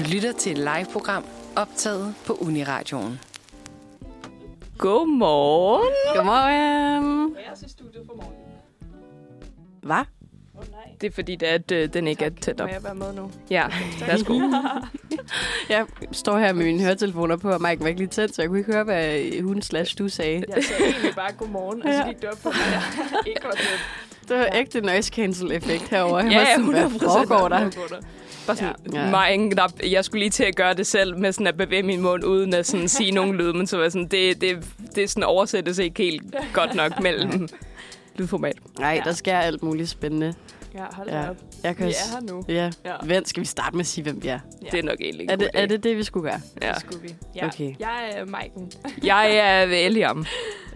Du lytter til et live-program optaget på UNI-radioen. Godmorgen. Godmorgen. Jeg er også i studiet for morgenen. Hvad? Det er fordi, at den ikke er tæt op. Må jeg være med nu? Ja, værsgo. Jeg står her med mine høretelefoner på, og Mike var ikke lige tæt, så jeg kunne ikke høre, hvad hun/du sagde. Jeg sagde egentlig bare godmorgen, og så lige dør på mig. Ikke var tæt. Det var ægte noise cancel-effekt herovre. Ja, 100%. Hvad foregår der? Bare sådan, jeg skulle lige til at gøre det selv, med sådan at bevæge min mund, uden at sådan sige nogen lyd, men så var sådan, det sådan oversættes ikke helt godt nok mellem lydformat. Nej, der sker alt muligt spændende. Ja, hold op. Vi er her nu. Ja. Skal vi starte med at sige, hvem vi er? Ja. Det er nok egentlig godt. Er det det, vi skulle gøre? Ja. Det skulle vi. Ja. Okay. Jeg er Maiken. Jeg er William.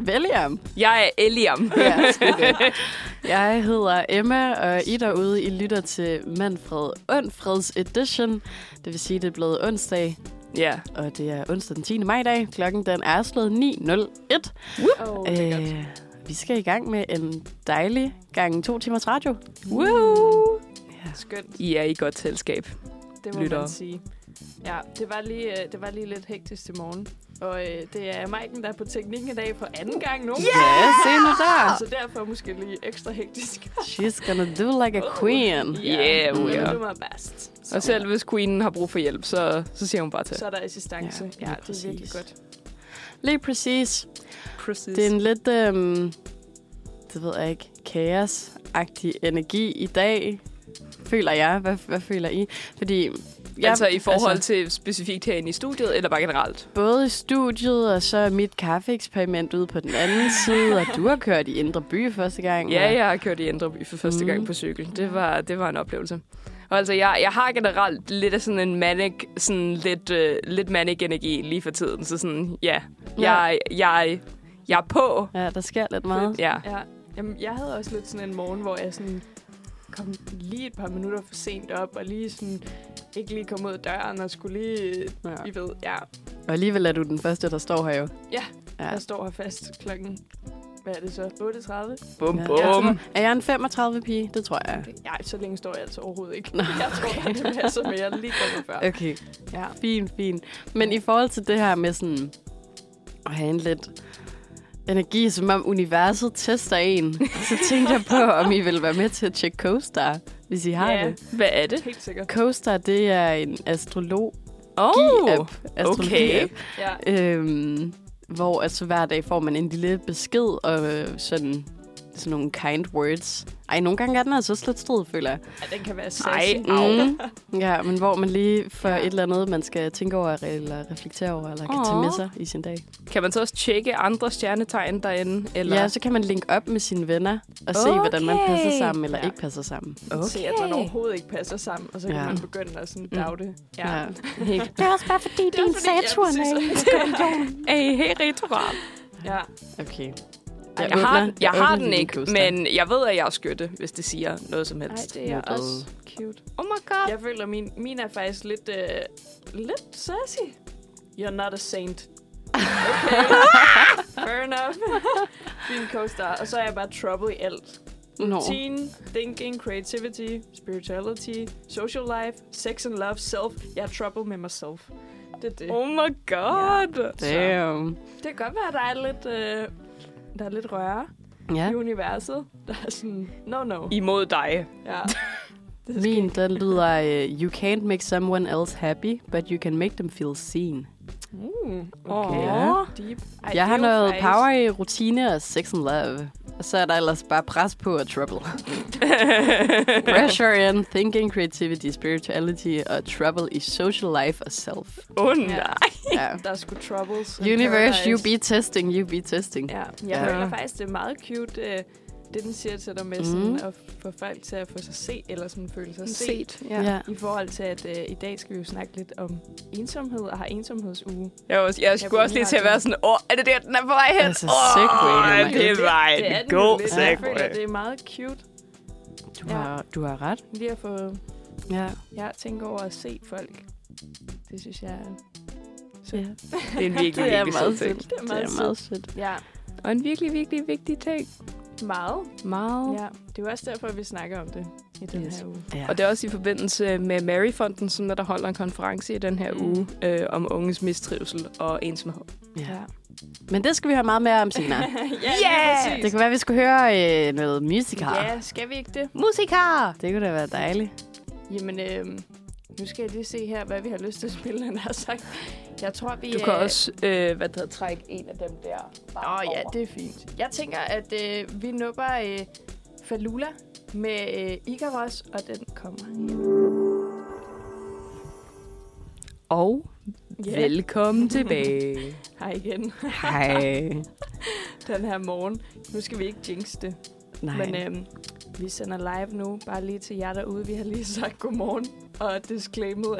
William? Jeg er Eliam. Ja, jeg hedder Emma, og I derude, I lytter til Manfred Undfreds Edition. Det vil sige, det er blevet onsdag. Ja. Og det er onsdag den 10. maj i dag. Klokken den er slået 9.01. Det er godt. Vi skal i gang med en dejlig gang 2 timers radio. Woo! Ja. Skønt. I er i godt selskab. Det må man sige. Ja, det var lige lidt hektisk i morgen. Og det er Maiken, der er på teknikken i dag for anden gang nu. Ja, se nu der. Så derfor måske lige ekstra hektisk. She's gonna do like a queen. Yeah, hun er nummer best. Og selv hvis queenen har brug for hjælp, så siger hun bare til. Så er der assistance. Ja, det er virkelig godt. Lige præcis. Det er en lidt, det ved jeg ikke, kaos-agtig energi i dag, føler jeg. Hvad føler I? Fordi i forhold til specifikt herinde i studiet, eller bare generelt? Både i studiet, og så mit kaffeeksperiment ude på den anden side, og du har kørt i Indre By første gang. Ja, jeg har kørt i Indre By for første gang på cykel. Det var en oplevelse. Og altså, jeg har generelt lidt af sådan en manic, sådan lidt manic energi lige for tiden. Så sådan, jeg er på. Ja, der sker lidt meget. Ja. Jamen, jeg havde også lidt sådan en morgen, hvor jeg sådan kom lige et par minutter for sent op, og lige sådan ikke lige kom ud af døren, og skulle lige, I ved, Og alligevel er du den første, der står her jo. Ja. Jeg står her fast klokken. Hvad er det så? 8.30? Bum. Er jeg en 35-pige? Det tror jeg. Okay. Nej, så længe står jeg altså overhovedet ikke. Nå, okay. Jeg tror, det passer med, jeg lige kommet før. Okay, fint. Men i forhold til det her med sådan at have en lidt energi, som om universet tester en, så tænkte jeg på, om I vil være med til at tjekke Co-Star, hvis I har det. Hvad er det? Helt sikkert. Co-Star, det er en astrologi-app. Ja. Hvor altså hver dag får man en lille besked og sådan nogle kind words. Ej, nogle gange er den altså også lidt strid, føler jeg. Ja, den kan være sassy. Ja, men hvor man lige får et eller andet, man skal tænke over eller reflektere over, eller kan tage med sig i sin dag. Kan man så også tjekke andre stjernetegn derinde? Eller? Ja, så kan man linke op med sine venner og se, hvordan man passer sammen eller ikke passer sammen. Okay. Se, at man overhovedet ikke passer sammen, og så kan man begynde at sådan doubte. Ja. Det er også bare fordi, din Saturn er i heritural. Ja. Okay. Jeg har den ikke, men jeg ved, at jeg er skytte, hvis det siger noget som helst. Ej, det er også cute. Oh my god. Jeg føler, min er faktisk lidt sassy. You're not a saint. Okay. Fair enough. Fin Co-Star. Og så er jeg bare trouble i alt. Routine, thinking, creativity, spirituality, social life, sex and love, self. Jeg er trouble med mig selv. Det. Oh my god. Yeah. Damn. Så, det kan godt være, at der er lidt... Der er lidt røre i universet. Der er sådan, no. Imod dig. Ja. Min, den lyder, you can't make someone else happy, but you can make them feel seen. Okay. Deep. Ej, jeg har noget faktisk... power i rutine og sex and love. Og så er der ellers bare pres på og trouble. Pressure in thinking, creativity, spirituality og trouble i social life og self. Nej. Ja. Der er sgu troubles. Universe, you be testing, you be testing. Ja. Jeg føler faktisk, det er meget cute, det den siger til dig med sådan at få folk til at få sig set, eller sådan føle sig set. Ja. I forhold til, at i dag skal vi jo snakke lidt om ensomhed, og har ensomhedsuge. Jeg skulle også lige til at være sådan, er det der, den er på vej hen? Altså, segway. Det var en god segway. Jeg føler, det er meget cute. Du har ret. Lige at få... Ja. Jeg tænker over at se folk. Det synes jeg er... Ja. Det er en virkelig, virkelig sød ting. Det er meget sødt. Ja. Og en virkelig, virkelig vigtig ting. Meget. Ja, det er også derfor, vi snakker om det. i den her uge. Ja. Og det er også i forbindelse med Maryfonden, som der holder en konference i den her uge om unges mistrivsel og ensomhed. Ja. Ja. Men det skal vi høre meget mere om senere. Ja, yeah! Det kunne være, at vi skulle høre noget musical. Ja, skal vi ikke det? Musical! Det kunne da være dejligt. Jamen, nu skal jeg lige se her, hvad vi har lyst til at spille, han har sagt. Jeg tror, vi... Du kan også trække en af dem der bare over. Ja, det er fint. Jeg tænker, at vi nupper Falula med Ikaros, og den kommer Og velkommen tilbage. Hej igen. Hej. Den her morgen. Nu skal vi ikke jinxe det. Nej. Men vi sender live nu, bare lige til jer derude. Vi har lige sagt godmorgen og disclaimet,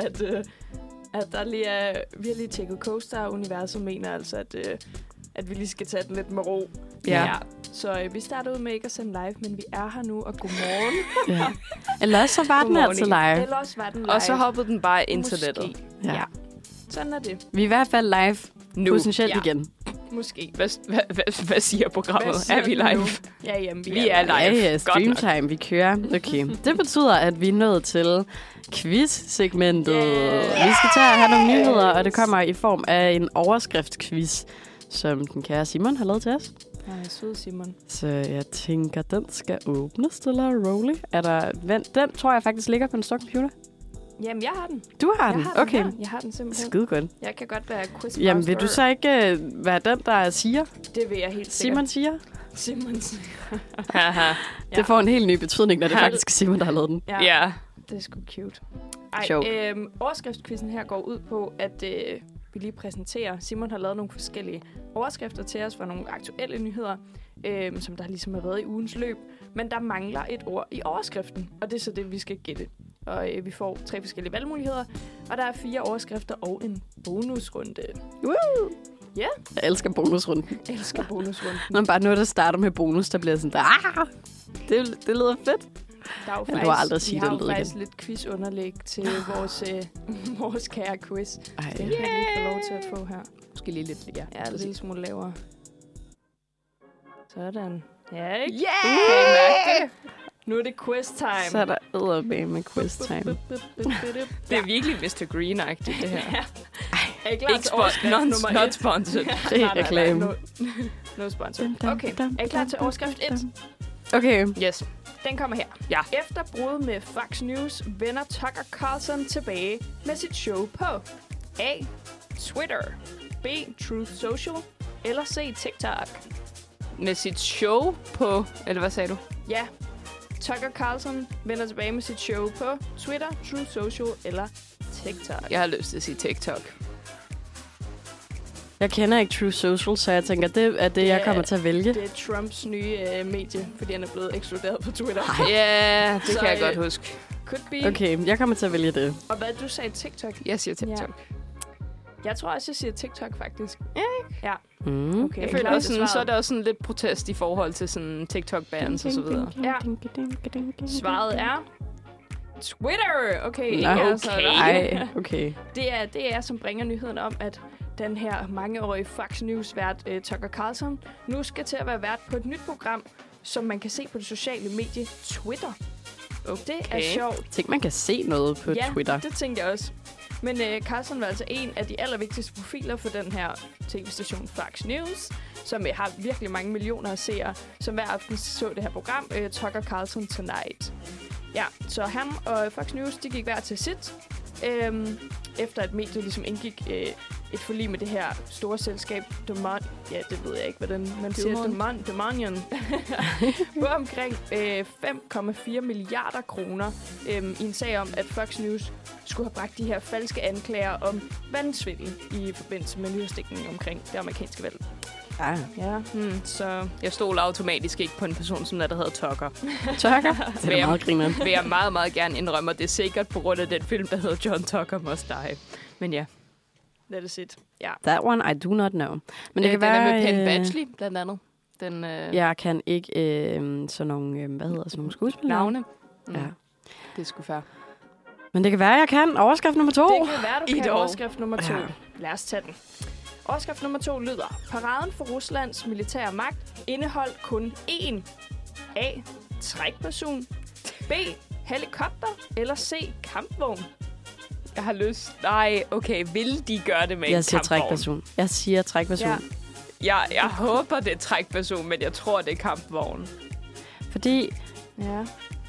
at der lige er, vi har lige tjekket Co-Star, og Universet mener altså, at vi lige skal tage den lidt med ro. Ja. Så vi starter ud med ikke at sende live, men vi er her nu, og godmorgen. Ja. Ellers så var den altså live. Ellers var den live. Og så hoppede den bare internettet. Ja. Sådan er det. Vi er i hvert fald live nu. Potentielt igen. Måske. Hvad siger programmet? Hvad siger er vi live? Ja, jamen, vi er live. Ja, streamtime, vi kører. Okay. Det betyder, at vi er nået til quiz-segmentet. Yeah. Vi skal til at have nogle nyheder, og det kommer i form af en overskrift-quiz, som den kære Simon har lavet til os. Nej, søde Simon. Så jeg tænker, den skal åbnes stille og roligt. Den tror jeg faktisk ligger på en stor computer. Jamen, jeg har den. Du har den? Okay. Jeg har den simpelthen. Skide godt. Jeg kan godt være quizmaster. Jamen, vil du så ikke være den, der siger? Det vil jeg helt sikkert. Simon siger? Simon siger. Det får en helt ny betydning, når det faktisk er Simon, der har lavet den. Ja. Det er sgu cute. Ej, overskriftsquizzen her går ud på, at vi lige præsenterer. Simon har lavet nogle forskellige overskrifter til os fra nogle aktuelle nyheder, som der ligesom er reddet i ugens løb. Men der mangler et ord i overskriften, og det er så det, vi skal gætte. Og vi får 3 forskellige valgmuligheder, og der er 4 overskrifter og en bonusrunde. Woo! Ja. Yeah. Jeg elsker bonusrunden. Når bare noget, der starter med bonus, der bliver sådan, det lyder fedt. Der er jo faktisk lidt quizunderlæg til vores kære quiz. Ej, det kan jeg lige få lov til at få her. Måske lige lidt flere. Ja, en lille smule lavere. Sådan. Ja, ikke? Yeah! Okay, nu er det quiz time. Så er der edderbage med quiz time. Det er virkelig Mr. Green-agtigt, det her. Ej, not sponsored. Reklame. No sponsor. Okay, er I klar til overskrift 1? Okay. Yes. Den kommer her. Ja. Efter bruddet med Fox News vender Tucker Carlson tilbage med sit show på A. Twitter, B. Truth Social eller C. TikTok. Med sit show på... Eller hvad sagde du? Ja. Tucker Carlson vender tilbage med sit show på Twitter, Truth Social eller TikTok. Jeg har lyst til at sige TikTok. Jeg kender ikke Truth Social, så jeg tænker, det er det, jeg kommer til at vælge. Det er Trumps nye medie, fordi han er blevet ekskluderet på Twitter. Ja, det så, kan jeg godt huske. Could be. Okay, jeg kommer til at vælge det. Og hvad du sagde, TikTok? Jeg siger TikTok. Ja. Jeg tror også, jeg siger TikTok, faktisk. Ja. Okay. Jeg føler også sådan, så er der også sådan lidt protest i forhold til sådan TikTok-bands og så videre. Ja. Svaret er... Twitter! Okay. Det er, som bringer nyheden om, at den her mangeårige Fox News-vært Tucker Carlson nu skal til at være vært på et nyt program, som man kan se på det sociale medie Twitter. Okay. Det er sjovt. Tænk, man kan se noget på Twitter. Ja, det tænkte jeg også. Men Carlson var altså en af de allervigtigste profiler for den her tv-station Fox News, som har virkelig mange millioner af seere, som hver aften så det her program, Tucker Carlson Tonight. Ja, så ham og Fox News, de gik hver til sit, efter at mediet ligesom indgik et forlig med det her store selskab, det ved jeg ikke, hvordan man siger, Dominion, på omkring 5,4 milliarder kroner i en sag om, at Fox News skulle have bragt de her falske anklager om valgsvindel i forbindelse med nyhedsdækningen omkring det amerikanske valg. Ah. Ja. Så jeg stoler automatisk ikke på en person, som der hedder Tucker. Det er meget grineren. Vil jeg meget, meget gerne indrømme, det er sikkert på grund af den film, der hedder John Tucker Must Die. Men ja. That is it. Yeah. That one I do not know. Men det kan være... med Penn Badgley, blandt andet. Jeg kan ikke sådan nogle, sådan nogle skuespillere. Navne. Mm. Ja. Det er sgu fair. Men det kan være, jeg kan. Overskrift nummer 2. Det kan være, du kan. Overskrift nummer 2. Ja. Lad os tage den. Overskrift nummer 2 lyder, paraden for Ruslands militære magt indeholdt kun én. A. Trækperson. B. helikopter eller C, kampvogn? Jeg har lyst. Nej, okay. Vil de gøre det med en kampvogn? Jeg siger trækperson. Ja. Jeg håber, det er trækperson, men jeg tror, det er kampvogn. Fordi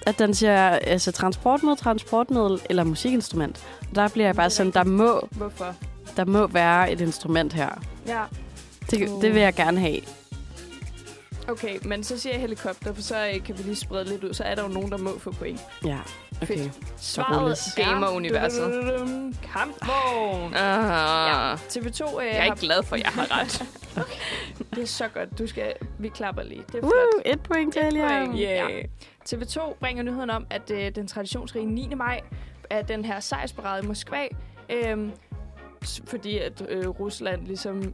at den siger altså, transportmiddel eller musikinstrument. Der bliver jeg bare sådan, der må, hvorfor? Der må være et instrument her. Ja. Det vil jeg gerne have. Okay, men så siger jeg helikopter, for så kan vi lige sprede lidt ud. Så er der jo nogen, der må få point. Ja, okay. Fedt. Svaret gamer-universet. Kampvogn. Ja, TV2 jeg er ikke glad for, at jeg har ret. Okay. Det er så godt. Vi klapper lige. Det er flot. Et point til Elian. Yeah. Ja. TV2 bringer nyheden om, at den traditionsrige 9. maj er den her sejrsparade i Moskva. Fordi at Rusland ligesom...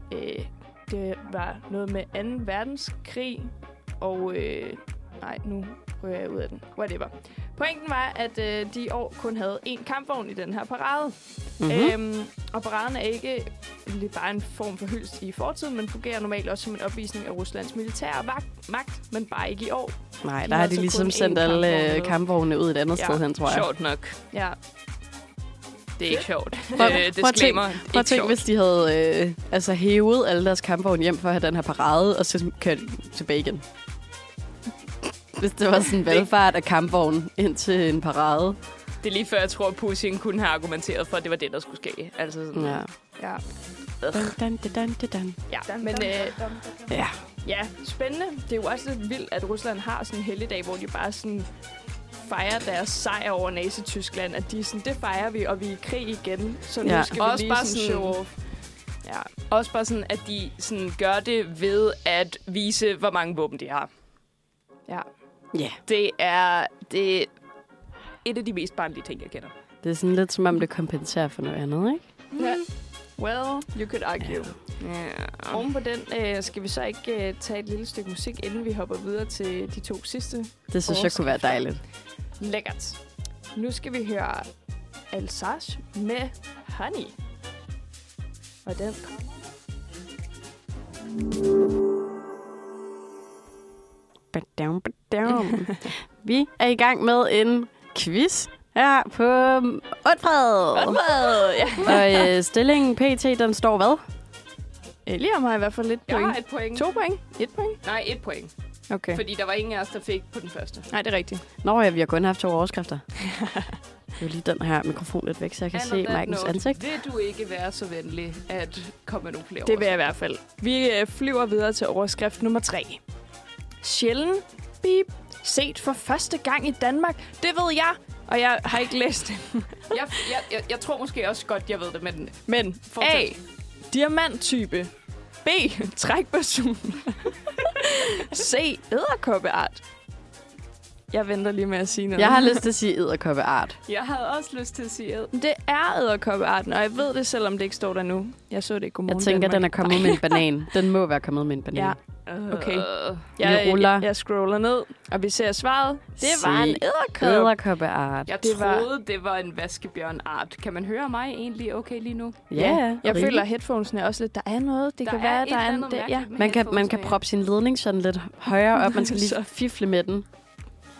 det var noget med 2. verdenskrig, og... nej, nu rører jeg ud af den. Whatever. Pointen var, at de i år kun havde én kampvogn i den her parade. Mm-hmm. Og paraden er ikke bare en form for hyldest i fortiden, men fungerer normalt også som en opvisning af Ruslands militære magt, men bare ikke i år. Nej, der har de ligesom sendt alle kampvogne ud et andet sted hen, tror jeg. Sjovt nok. Ja. Det er ikke sjovt. Prøv at tænke, hvis de havde hævet alle deres kampvogne hjem for at have den her parade, og så kørte tilbage igen. Hvis det var sådan en valgfart af kampvogne ind til en parade. Det er lige før, jeg tror, at Putin kunne have argumenteret for, at det var det, der skulle ske. Altså sådan. Ja. Ja, spændende. Det er jo også lidt vildt, at Rusland har sådan en helligdag, hvor de bare sådan... fejrer deres sejr over Nazi-Tyskland, at de sådan, det fejrer vi, og vi er i krig igen. Så nu skal vi lige sådan show-off. Ja. Også bare sådan, at de sådan gør det ved at vise, hvor mange våben de har. Ja. Det er et af de mest barnlige ting, jeg kender. Det er sådan lidt som om, det kompenserer for noget andet, ikke? Ja. Well, you could argue. Yeah. Oven på den skal vi så ikke tage et lille stykke musik, inden vi hopper videre til de to sidste. Det synes jeg kunne være dejligt. Lækkert. Nu skal vi høre Alsace med Honey. Og den kommer. Vi er i gang med en quiz. Ja, på Undfred. Ja. Og stillingen PT, den står hvad? Liam har i hvert fald lidt point. Jeg har et point. 2 point? 1 point? Nej, 1 point. Okay. Fordi der var ingen af os, der fik på den første. Nej, det er rigtigt. Nå ja, vi har kun haft 2 overskrifter. Det er lige den her mikrofon lidt væk, så jeg kan se Markens ansigt. Vil du ikke være så venlig at komme med nogle flere overskrifter? Det vil jeg i hvert fald. Vi flyver videre til overskrift nummer 3. Sjælden. Beep. Set for første gang i Danmark. Det ved jeg. Og jeg har ikke læst det. Jeg tror måske også godt, jeg ved det. Men A. Diamanttype. B. Trækperson. C. Edderkoppeart. Jeg venter lige med at sige noget. Jeg har lyst til at sige edderkoppeart. Jeg havde også lyst til at sige det er edderkoppearten, og jeg ved det, selvom det ikke står der nu. Jeg så det i Godmorgen. Jeg tænker, den er kommet med en banan. Den må være kommet med en banan. Ja. Okay. Jeg scroller ned, og vi ser svaret. Det var en edderkoppeart. Jeg troede, det var en vaskebjørnart. Kan man høre mig egentlig okay lige nu? Ja. Jeg føler, headphonesene også lidt, der er noget. Det der kan være, der er noget. Ja. Man kan proppe sin ledning sådan lidt højere op. Man skal lige fifle med den.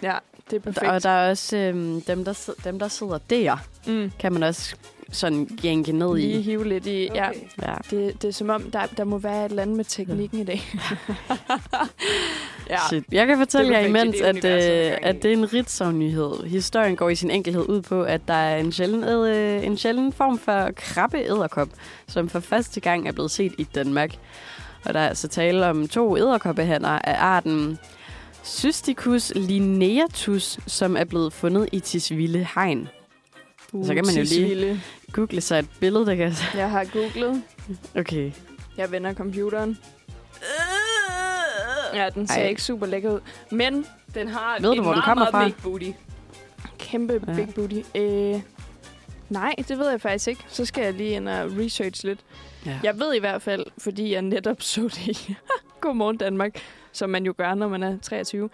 Ja, det er perfekt. Og der er også dem, der sidder der, kan man også sådan jænke ned i. Lige hive lidt i, okay. Ja. Det er som om, der må være et eller andet med teknikken i dag. Ja. Jeg kan fortælle jer imens, at det er en Ritzau-nyhed. Historien går i sin enkelhed ud på, at der er en sjælden form for krabbeæderkop, som for første gang er blevet set i Danmark. Og der er altså tale om 2 æderkoppehanner af arten... Systicus lineatus, som er blevet fundet i Tisvilde Hegn. Så kan man jo lige google sig et billede, der kan... Jeg har googlet. Okay. Jeg vender computeren. Ja, den ser ikke super lækker ud. Men den har en meget big booty. Kæmpe big booty. Nej, det ved jeg faktisk ikke. Så skal jeg lige ind og research lidt. Ja. Jeg ved i hvert fald, fordi jeg netop så det i Godmorgen Danmark, som man jo gør, når man er 23,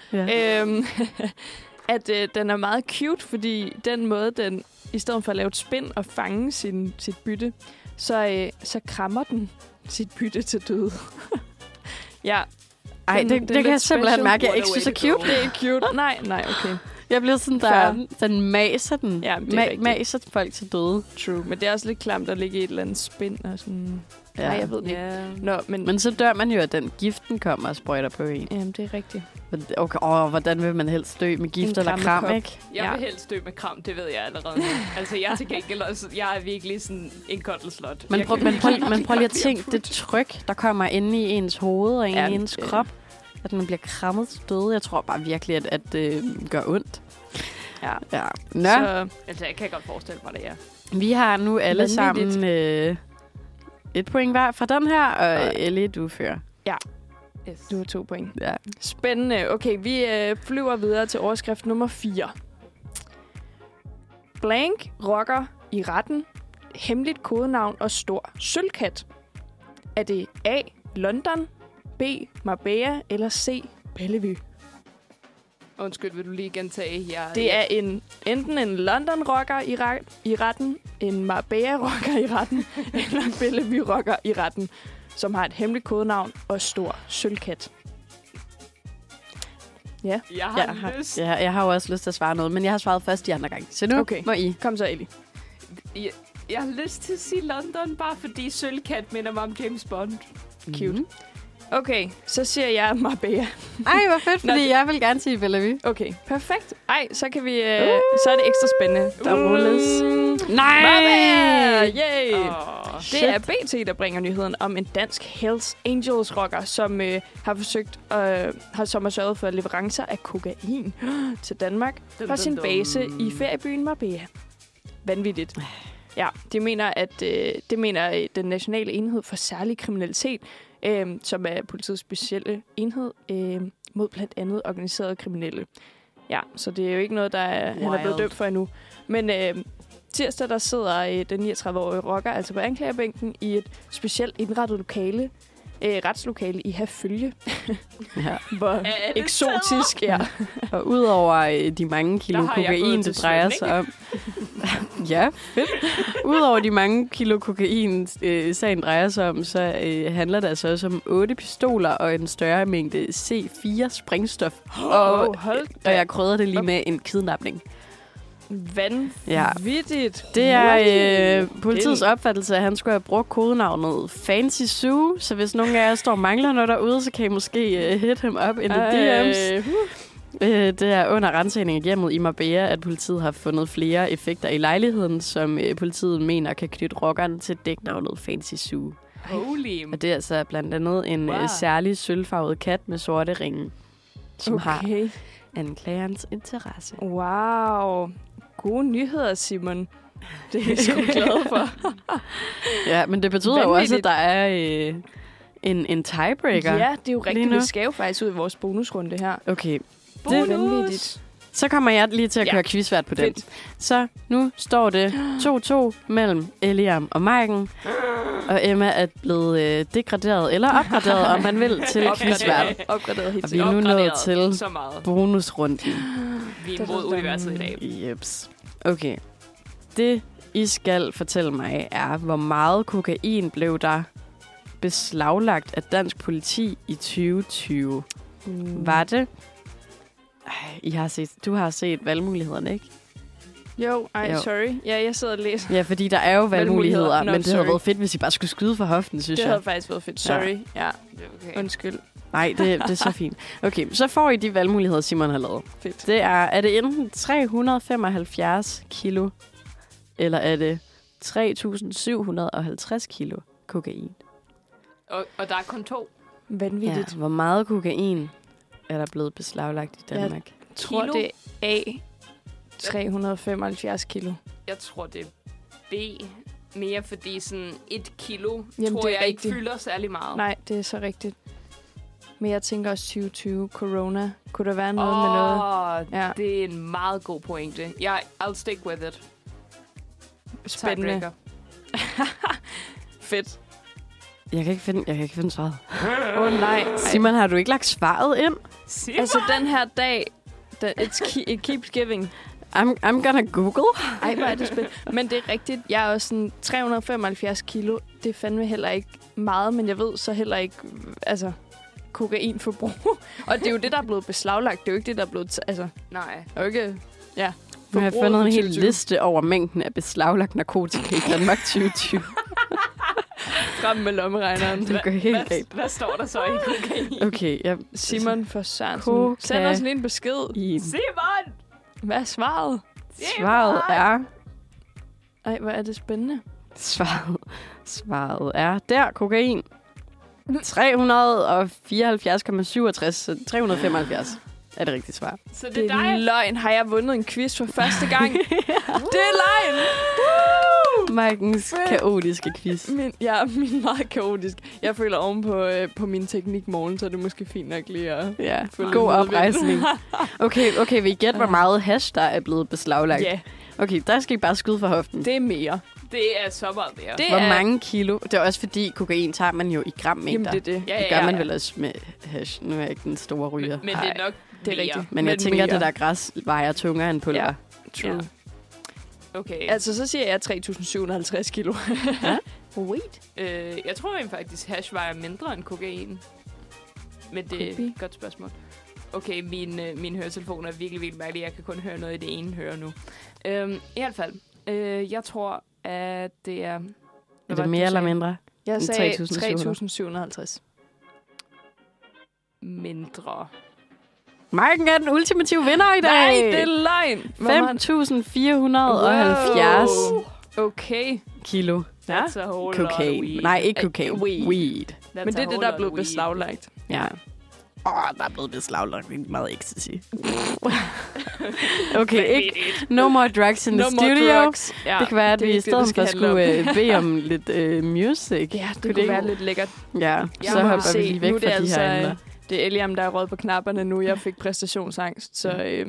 at den er meget cute, fordi den måde, den i stedet for at lave et spind og fange sit bytte, så krammer den sit bytte til døde. Ja. Ej, det kan jeg simpelthen mærke, jeg ikke synes er cute. Det er cute. Nej, okay. Jeg bliver sådan, den maser den. Ja, det maser folk til døde. True. Men det er også lidt klamt at ligge i et eller andet spind og sådan... Ja. Nej, jeg ved det ikke. Nå, men så dør man jo, at den giften kommer og sprøjter på en. Jamen, det er rigtigt. Okay, hvordan vil man helst dø? Med gift eller kram, ikke? Jeg vil helst dø med kram, det ved jeg allerede. Altså, jeg er til gengæld også, jeg er virkelig sådan en kottelslot. Men prøv lige at tænke det tryk, der kommer inde i ens hoved og inde i ens krop. At man bliver krammet til døde. Jeg tror bare virkelig, at det gør ondt. Ja. Nå. Så, altså, jeg kan godt forestille mig det, ja. Vi har nu alle sammen... et point hver fra den her, og Ellie, du fører. Ja. Yes. Du har 2 point. Ja. Spændende. Okay, vi flyver videre til overskrift nummer 4. Blank rocker i retten. Hemmeligt kodenavn og stor sølvkat. Er det A. London, B. Marbella eller C. Bellevue? Undskyld, vil du lige gentage? Det er enten en London-rocker i retten, en Marbella-rocker i retten, eller en Bellevue-rocker i retten, som har et hemmeligt kodenavn og stor sølvkat. Ja. Jeg har også lyst til at svare noget, men jeg har svaret først de andre gange. Så nu må I. Kom så, Ellie. Jeg har lyst til at sige London, bare fordi sølvkat minder mig om James Bond. Cute. Mm-hmm. Okay, så siger jeg Marbella. Ej, hvor fedt, fordi jeg vil gerne sige Bellevue. Okay, perfekt. Ej, så kan vi... Så er det ekstra spændende. Der rulles. Nej! Marbella! Yay! Det er BT, der bringer nyheden om en dansk Hells Angels rocker, som har sørget for leverancer af kokain til Danmark fra sin base i feriebyen Marbella. Vanvittigt. Ja, det mener den nationale enhed for særlig kriminalitet, som er politiets specielle enhed mod blandt andet organiserede kriminelle. Ja, så det er jo ikke noget, han er blevet dømt for endnu. Men tirsdag, der sidder den 39-årige rocker altså på anklagebænken i et specielt indrettet lokale, retslokale i Herfølge. Ja. Hvor eksotisk, ja. Og udover de mange kilo kokain, det drejer sig om... Ja, fedt. Udover de mange kilo kokain, sagen drejer sig om, så handler det altså også om 8 pistoler og en større mængde C4-sprængstof. Og jeg krydder det lige med en kidnapning. Vanvittigt. Ja. Det er politiets opfattelse, at han skulle have brugt kodenavnet Fancy Sue. Så hvis nogen af jer står og mangler noget derude, så kan I måske hit him up in the DM's. Det er under ransagning af hjemmet i Marbella, at politiet har fundet flere effekter i lejligheden, som politiet mener kan knytte rockeren til dæknavnet Fancy Sue. Holy. Og det er altså blandt andet en særlig sølvfarvet kat med sorte ringe, som har anklagerens interesse. Wow. Gode nyheder, Simon. Det er jeg sgu glad for. Ja, men det betyder jo også, at der er en tiebreaker. Ja, det er jo rigtigt. Vi skal jo faktisk ud i vores bonusrunde her. Okay. Det er vanvittigt. Så kommer jeg lige til at køre quizvært på den. Så nu står det 2-2 mellem Eliam og Maiken. Og Emma er blevet degraderet eller opgraderet, om man vil, til quizvært. Og vi er nu nået til bonusrunden. Vi er mod universet i dag. Jeps. Okay. Det, I skal fortælle mig, er, hvor meget kokain blev der beslaglagt af dansk politi i 2020. Var det... Du har set valgmulighederne, ikke? Jo. Sorry. Ja, jeg sidder og læser. Ja, fordi der er jo valgmuligheder, men det havde været fedt, hvis I bare skulle skyde for hoften, synes jeg. Det havde faktisk været fedt. Sorry. Ja. Okay. Undskyld. Nej, det er så fint. Okay, så får I de valgmuligheder, Simon har lavet. Fedt. Det er det enten 375 kilo, eller er det 3.750 kilo kokain? Og der er kun 2. Vanvittigt. Ja, hvor meget kokain er der blevet beslaglagt i Danmark? Jeg tror, det er A. 375 kilo. Jeg tror, det er B. Mere, fordi sådan 1 kilo, jamen, tror jeg rigtigt, ikke fylder særlig meget. Nej, det er så rigtigt. Men jeg tænker også 2020, corona. Kunne der være noget med noget? Ja. Det er en meget god pointe. Ja, I'll stick with it. Spændende. Fedt. Jeg kan ikke finde svaret. Nej. Simon, har du ikke lagt svaret ind? Simon? Altså, den her dag, it keeps giving. I'm gonna Google. Ej, hvor er det spændt. Men det er rigtigt. Jeg er også sådan 375 kilo. Det er fandme heller ikke meget, men jeg ved så heller ikke... Altså, kokainforbrug. Og det er jo det, der er blevet beslaglagt. Det er jo ikke det, der er blevet... Nej. Det er jo ikke... Ja. Jeg har fundet en hel liste over mængden af beslaglagt narkotika i Danmark 2020. Frem med lommeregneren. Det går helt galt. Hvad står der så i kokain? Okay, jeg... Simon for Sørensen. Send os lige en besked. Simon! Hvad er svaret? Svaret er... Ej, hvor er det spændende. Svaret er der, kokain. 374,67. 375 er det rigtige svar. Så det er dig? Løgn. Har jeg vundet en quiz for første gang? Det er løgn! Markens kaotiske quiz. Min meget kaotisk. Jeg føler ovenpå på min teknik morgen, så er det måske fint nok lige at... Ja, god oprejsning. Okay, vi gætter, hvor meget hash der er blevet beslaglagt. Ja. Yeah. Okay, der skal I bare skyde for hoften. Det er mere. Det er så meget mere. Hvor mange kilo? Det er også fordi, kokain tager man jo i grammængder. Jamen, det er det. Ja. Det gør man vel også med hash. Nu er jeg ikke den store ryger. Men det er nok det er rigtigt. Men jeg tænker, at det der græs vejer tungere end pulver. Ja. True. Ja. Okay. Altså, så siger jeg 3.750 kilo. Ja? Wait. Jeg tror faktisk, hash vejer mindre end kokain. Men det er et godt spørgsmål. Okay, min høretelefon er virkelig, virkelig mærkelig. Jeg kan kun høre noget i det ene høre nu. I hvert fald, jeg tror, at det er... Er det mere eller mindre? Jeg sagde 3.750. Mindre. Marken er den ultimative vinder i dag! Nej, det er løgn! 5.470 okay. kilo. That's a whole cocaine. Lot of weed. Nej, ikke cocaine. Weed. Men det er det, der er blevet beslaglagt. Ja. Der er blevet beslaglagt meget ecstasy. Okay, ikke. No more drugs in the studio. Ja, det kan være, at vi i stedet for skulle bede om lidt music. Ja, det kunne være lidt lækkert. Ja, så hopper vi lige væk fra de altså, her emner. Det er Eliam, der er rød på knapperne nu. Jeg fik præstationsangst, så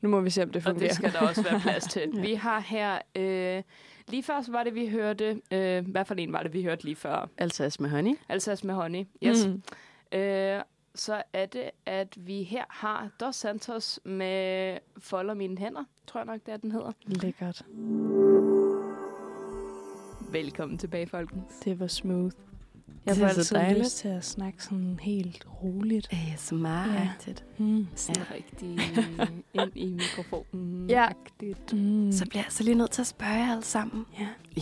nu må vi se, om det fungerer. Og det skal der også være plads til. Ja. Vi har her... lige før var det, vi hørte... hvad for en var det, vi hørte lige før? Alsace med honey. Alsace med honey, yes. Mm. Så er det, at vi her har Dos Santos med Folder mine hænder, tror jeg nok, det er, den hedder. Lækkert. Velkommen tilbage, folkens. Det var smooth. Jeg får altid lyst til at snakke sådan helt roligt. ASMR-agtigt. Ja. Sådan rigtig ind i mikrofonen. Ja. Mm. Så bliver jeg så lige nødt til at spørge jer alle sammen.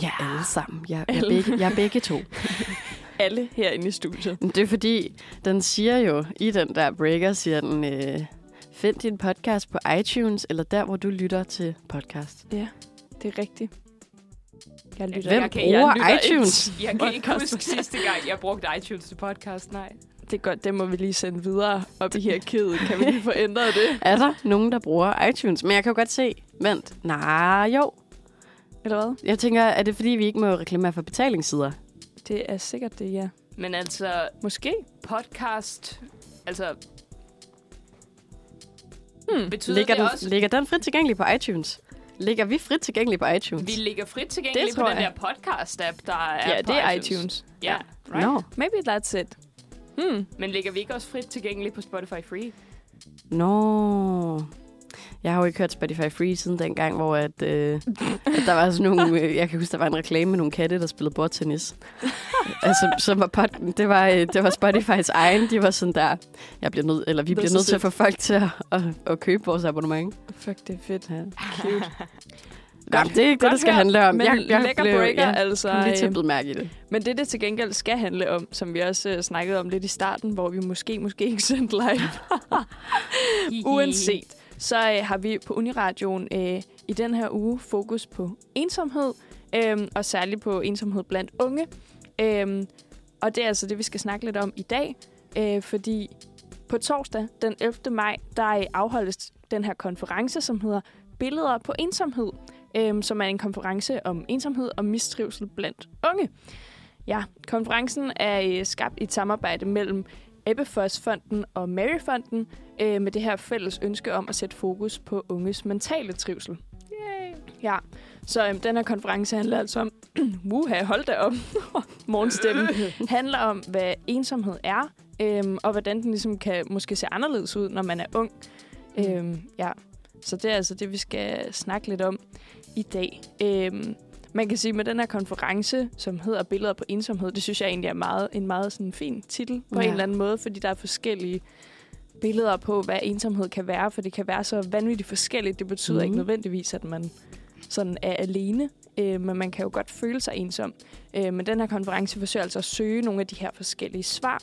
Ja, alle sammen. Jeg er begge to. Alle herinde i studiet. Det er fordi, den siger jo, i den der breaker, siger den, find din podcast på iTunes, eller der, hvor du lytter til podcast. Ja, det er rigtigt. Jeg bruger iTunes? Jeg kan ikke huske sidste gang, jeg brugte iTunes til podcast, nej. Det er godt, det må vi lige sende videre op i her kæde. Kan vi lige få ændret det? Er der nogen, der bruger iTunes? Men jeg kan jo godt se, vent, nej, jo. Eller hvad? Jeg tænker, er det fordi, vi ikke må reklamere for betalingssider? Det er sikkert det, ja. Men altså... Måske? Podcast... Altså... Betyder ligger det også... Ligger den frit tilgængelig på iTunes? Ligger vi frit tilgængelig på iTunes? Vi ligger frit tilgængelig på den der podcast-app, der er på det er iTunes. Ja, yeah. Right? No. Maybe that's it. Men ligger vi ikke også frit tilgængelig på Spotify Free? No. Jeg har jo ikke hørt Spotify Free siden dengang, hvor at der var sådan nogle... jeg kan huske, der var en reklame med nogle katte, der spillede bordtennis. Altså, som var det var Spotifys egen. De var sådan der... Vi bliver nødt til at få folk til at købe vores abonnement. Fuck, det er fedt. Ja. Cute. Godt, det er ikke det, det skal handle om. Men jeg lækker breaker, altså... Lidt tæmpet mærke i det. Men det til gengæld skal handle om, som vi også snakkede om lidt i starten, hvor vi måske ikke sendte live. Uanset... Så har vi på UNI-radioen i den her uge fokus på ensomhed, og særligt på ensomhed blandt unge. Og det er altså det, vi skal snakke lidt om i dag, fordi på torsdag den 11. maj, der afholdes den her konference, som hedder Billeder på ensomhed, som er en konference om ensomhed og mistrivsel blandt unge. Ja, konferencen er skabt i et samarbejde mellem Ebbefosfonden og Maryfonden med det her fælles ønske om at sætte fokus på unges mentale trivsel. Yay. Ja, så den her konference handler altså om... hold da op, morgenstemmen. Handler om, hvad ensomhed er, og hvordan den ligesom kan måske se anderledes ud, når man er ung. Ja, så det er altså det, vi skal snakke lidt om i dag. Man kan sige, med den her konference, som hedder Billeder på ensomhed, det synes jeg egentlig er en meget sådan fin titel på en eller anden måde, fordi der er forskellige billeder på, hvad ensomhed kan være, for det kan være så vanvittigt forskelligt. Det betyder ikke nødvendigvis, at man sådan er alene, men man kan jo godt føle sig ensom. Men den her konference forsøger altså at søge nogle af de her forskellige svar.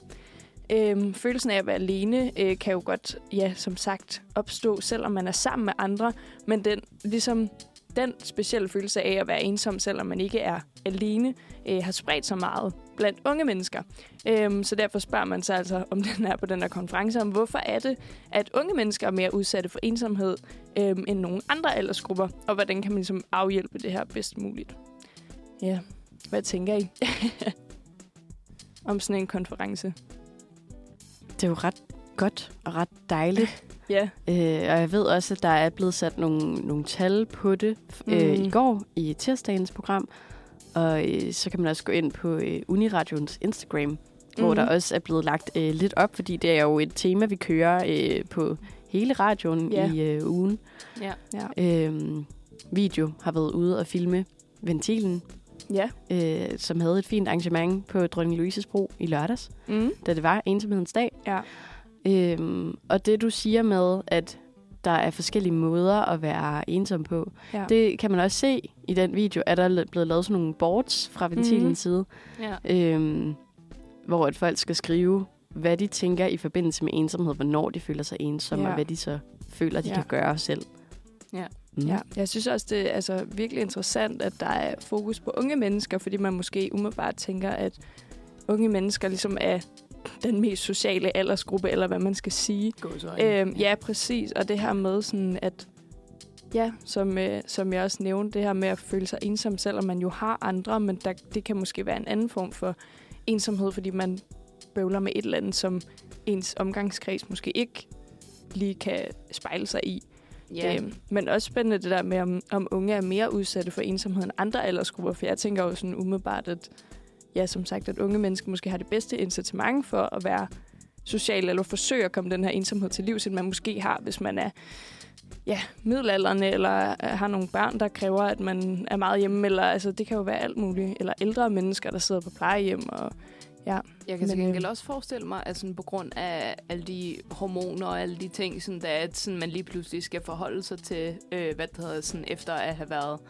Følelsen af at være alene kan jo godt, ja, som sagt, opstå, selvom man er sammen med andre, men den specielle følelse af at være ensom, selvom man ikke er alene, har spredt sig meget blandt unge mennesker. Så derfor spørger man sig altså, om den er på den her konference, om hvorfor er det, at unge mennesker er mere udsatte for ensomhed end nogle andre aldersgrupper, og hvordan kan man ligesom afhjælpe det her bedst muligt? Ja, hvad tænker I om sådan en konference? Det er jo ret godt og ret dejligt. Ja. Og jeg ved også, at der er blevet sat nogle tal på det i går i tirsdagens program. Og så kan man også gå ind på UNI-radioens Instagram, hvor der også er blevet lagt lidt op, fordi det er jo et tema, vi kører på hele radioen i ugen. Ja. Ja. Video har været ude og filme Ventilen. Ja. Som havde et fint arrangement på Dronning Louises Bro i lørdags, da det var ensomhedens dag. Ja. Og det, du siger med, at der er forskellige måder at være ensom på, det kan man også se i den video, at der er blevet lavet sådan nogle boards fra Ventilens side, hvor at folk skal skrive, hvad de tænker i forbindelse med ensomhed, hvornår de føler sig ensomme, og hvad de så føler, de kan gøre selv. Ja. Ja, jeg synes også, det er altså virkelig interessant, at der er fokus på unge mennesker, fordi man måske umiddelbart tænker, at unge mennesker ligesom er den mest sociale aldersgruppe, eller hvad man skal sige. Ja, præcis. Og det her med sådan, at som jeg også nævnte, det her med at føle sig ensom, selvom man jo har andre, men det kan måske være en anden form for ensomhed, fordi man bøvler med et eller andet, som ens omgangskreds måske ikke lige kan spejle sig i. Yeah. Men også spændende det der med, om unge er mere udsatte for ensomhed end andre aldersgrupper, for jeg tænker jo sådan umiddelbart, at som sagt, at unge mennesker måske har det bedste incitament for at være social eller forsøge at komme den her ensomhed til livs, end man måske har, hvis man er middelaldrende eller har nogle børn, der kræver, at man er meget hjemme, eller altså, det kan jo være alt muligt, eller ældre mennesker, der sidder på plejehjem og jeg kan til gengæld også forestille mig, at sådan på grund af alle de hormoner og alle de ting, sådan der, at sådan man lige pludselig skal forholde sig til, sådan efter at have været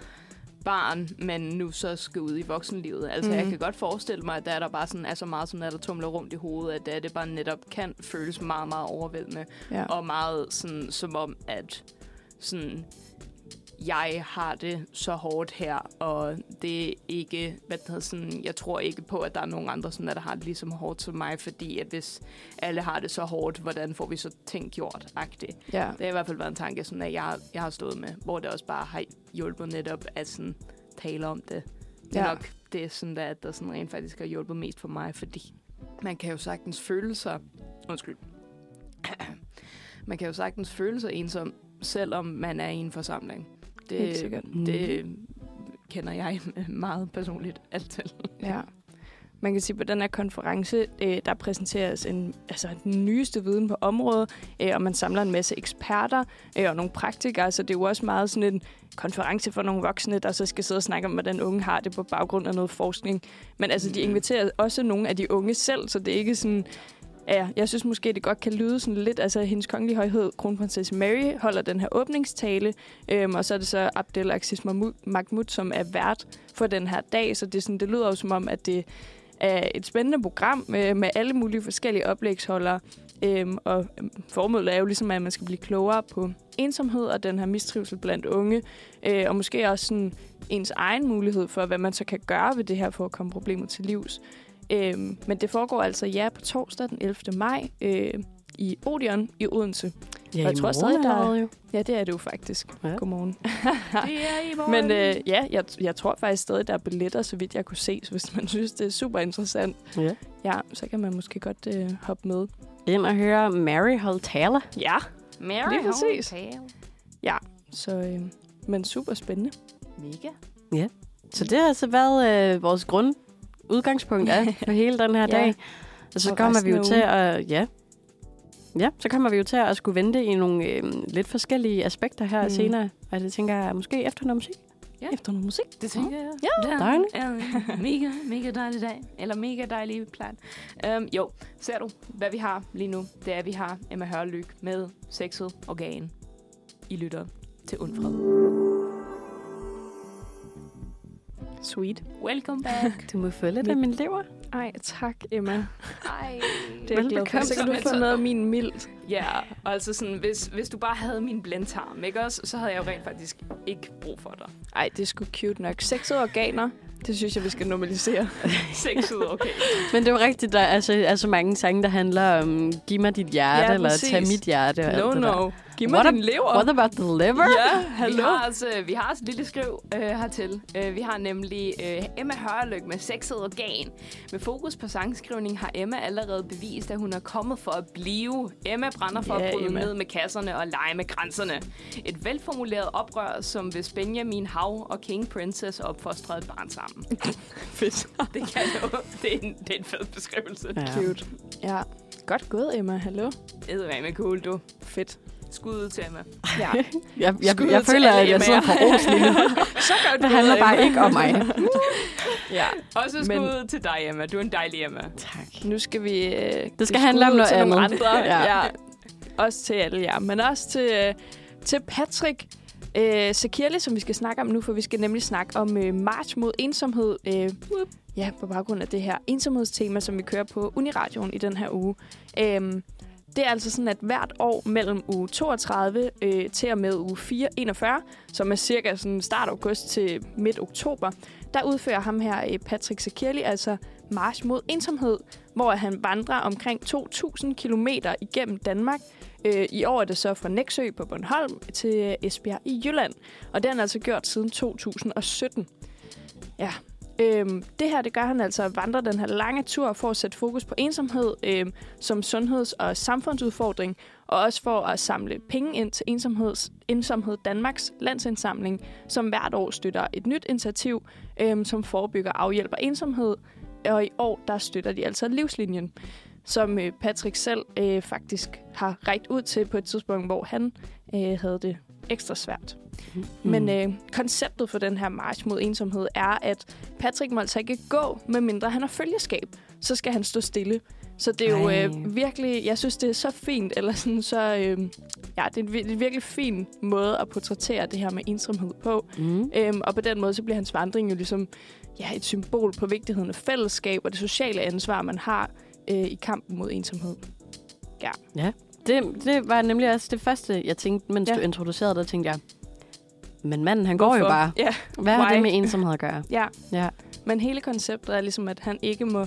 barn, men nu så skal ud i voksenlivet. Altså, jeg kan godt forestille mig, at der er der bare sådan, altså meget, som der tumler rundt i hovedet, at det bare netop kan føles meget, meget overvældende. Ja. Og meget sådan, som om, at sådan, jeg har det så hårdt her, og det er ikke, jeg tror ikke på, at der er nogen andre, sådan, der har det lige så hårdt som mig, fordi at hvis alle har det så hårdt, hvordan får vi så ting gjort-agtigt? Ja. Det har i hvert fald været en tanke, sådan, at jeg har stået med, hvor det også bare har hjulpet netop at sådan, tale om det. Det er nok det, sådan, at der sådan, rent faktisk har hjulpet mest for mig, fordi man kan jo sagtens føle sig ensom, selvom man er i en forsamling. Det kender jeg meget personligt altid. Ja. Man kan sige, at på den her konference, der præsenteres den nyeste viden på området, og man samler en masse eksperter og nogle praktikere, så det er jo også meget sådan en konference for nogle voksne, der så skal sidde og snakke om, hvordan unge har det på baggrund af noget forskning. Men altså, de inviterer også nogle af de unge selv, så det er ikke sådan... Ja, jeg synes måske, det godt kan lyde sådan lidt, altså hendes kongelige højhed, kronprinsesse Mary, holder den her åbningstale, og så er det så Abdel Aziz Mahmoud, som er vært for den her dag, så det, sådan, det lyder jo som om, at det er et spændende program med alle mulige forskellige oplægsholdere, og formålet er jo ligesom, at man skal blive klogere på ensomhed og den her mistrivsel blandt unge, og måske også sådan ens egen mulighed for, hvad man så kan gøre ved det her for at komme problemet til livs. Men det foregår altså på torsdag den 11. maj i Odeon i Odense. Ja, og jeg tror stadig, der... Ja, det er det jo faktisk. Ja. Godmorgen. Det er i morgen. Men jeg tror faktisk stadig, der er billetter, så vidt jeg kunne se. Så hvis man synes, det er super interessant, så kan man måske godt hoppe med. Ind og høre Mary holde taler. Ja, Mary holde taler. Ja, så, men super spændende. Mega. Ja, så det har altså været vores udgangspunkt er for hele den her dag. Og så kommer vi jo til at... Ja, så kommer vi jo til at skulle vente i nogle lidt forskellige aspekter her senere. Og det tænker jeg måske efter noget musik. ja, efter noget musik. Det tænker jeg. Ja, dejligt. Mega dejlig dag. Eller mega dejlig plan. Jo, ser du, hvad vi har lige nu? Det er, at vi har Emma Hørlyk med sexet organ. I lytter til Undfred. Sweet. Welcome back. Du må følge dig, min lever. Ej, tak, Emma. Ej. Det er glad for. Så kan du få noget af min mild. Ja, og altså sådan, hvis du bare havde min blændtarm, ikke også? Så havde jeg jo rent faktisk ikke brug for dig. Ej, det er sgu cute nok. Sexede organer, det synes jeg, vi skal normalisere. Sexede organer. Men det er jo rigtigt, der er så mange sange, der handler om, giv mig dit hjerte, ja, eller tag mit hjerte. Og no, alt no. Giv mig din lever. What about the liver? Ja, hallo. Vi har et lille skriv hertil. Vi har nemlig Emma Hørlyk med sexet organ. Med fokus på sangskrivning har Emma allerede bevist, at hun er kommet for at blive. Emma brænder for at bryde ned med kasserne og lege med grænserne. Et velformuleret oprør, som hvis Benjamin Hav og King Princess opfostrede et barn sammen. Fedt. Det kan jo. Det er en fed beskrivelse. Ja. Cute. Ja. Godt gået, Emma. Hallo. Eddermame med cool, du. Fedt. Skud til Emma. Ja. Jeg føler, at jeg sidder på Aarhus lige nu. Så godt. Det handler bare ikke om mig. Ja. Også skud til dig, Emma. Du er en dejlig Emma. Tak. Nu skal vi... det skal handle om noget andet. Andre. Ja. Ja. Også til alle jer. Ja. Men også til Patrick Sekirli, som vi skal snakke om nu, for vi skal nemlig snakke om march mod ensomhed. Ja, på baggrund af det her ensomhedstema, som vi kører på UNI-radioen i den her uge. Det er altså sådan, at hvert år mellem uge 32 til og med uge 41, som er cirka sådan start august til midt oktober, der udfører ham her Patrick Sekirli altså march mod ensomhed, hvor han vandrer omkring 2.000 kilometer igennem Danmark. I år er det så fra Nexø på Bornholm til Esbjerg i Jylland, og det har han altså gjort siden 2017. Ja. Det her, det gør han altså at vandre den her lange tur for at sætte fokus på ensomhed som sundheds- og samfundsudfordring, og også for at samle penge ind til Ensomhed Danmarks landsindsamling, som hvert år støtter et nyt initiativ, som forebygger og afhjælper ensomhed, og i år, der støtter de altså livslinjen, som Patrick selv faktisk har rækket ud til på et tidspunkt, hvor han havde det ekstra svært. Mm. Men konceptet for den her march mod ensomhed er, at Patrick må altså ikke gå, medmindre han har følgeskab. Så skal han stå stille. Så det er jo virkelig, jeg synes, det er så fint, eller sådan så, ja, det er en virkelig fin måde at portrættere det her med ensomhed på. Mm. Og på den måde, så bliver hans vandring jo ligesom et symbol på vigtigheden af fællesskab og det sociale ansvar, man har i kampen mod ensomhed. Ja. Ja. Det var nemlig også det første, jeg tænkte, mens du introducerede det, tænkte jeg, men manden, han går jo bare. Yeah. Hvad har det med ensomhed at gøre? Ja. Ja. Men hele konceptet er ligesom, at han ikke må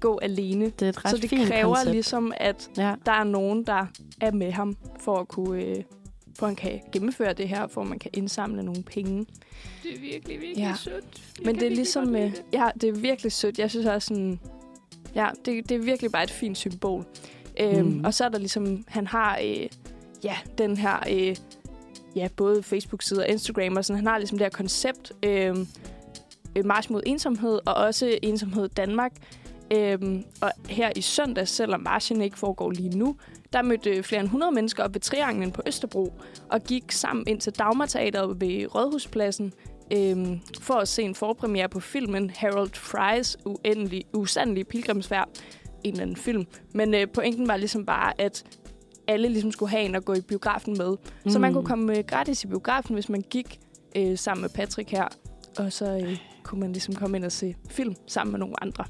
gå alene. Det er et ret fint koncept. Så det kræver ligesom, at der er nogen, der er med ham, for han kan gennemføre det her, for man kan indsamle nogle penge. Det er virkelig sødt. Men det er ligesom, det er virkelig sødt. Jeg synes også sådan, det er virkelig bare et fint symbol. Og så er der ligesom, han har den her... både Facebook-sider og Instagram og sådan. Han har ligesom det her koncept, march mod ensomhed, og også ensomhed Danmark. Og her i søndag, selvom marchen ikke foregår lige nu, der mødte flere end 100 mennesker op ved Trianglen på Østerbro, og gik sammen ind til Dagmarteateret ved Rådhuspladsen, for at se en forpremiere på filmen Harold Fries Usandelige Pilgrimsfærd. En eller anden film. Men pointen var ligesom bare, at alle ligesom skulle have en at gå i biografen med. Så man kunne komme gratis i biografen, hvis man gik sammen med Patrick her. Og så kunne man ligesom komme ind og se film sammen med nogle andre.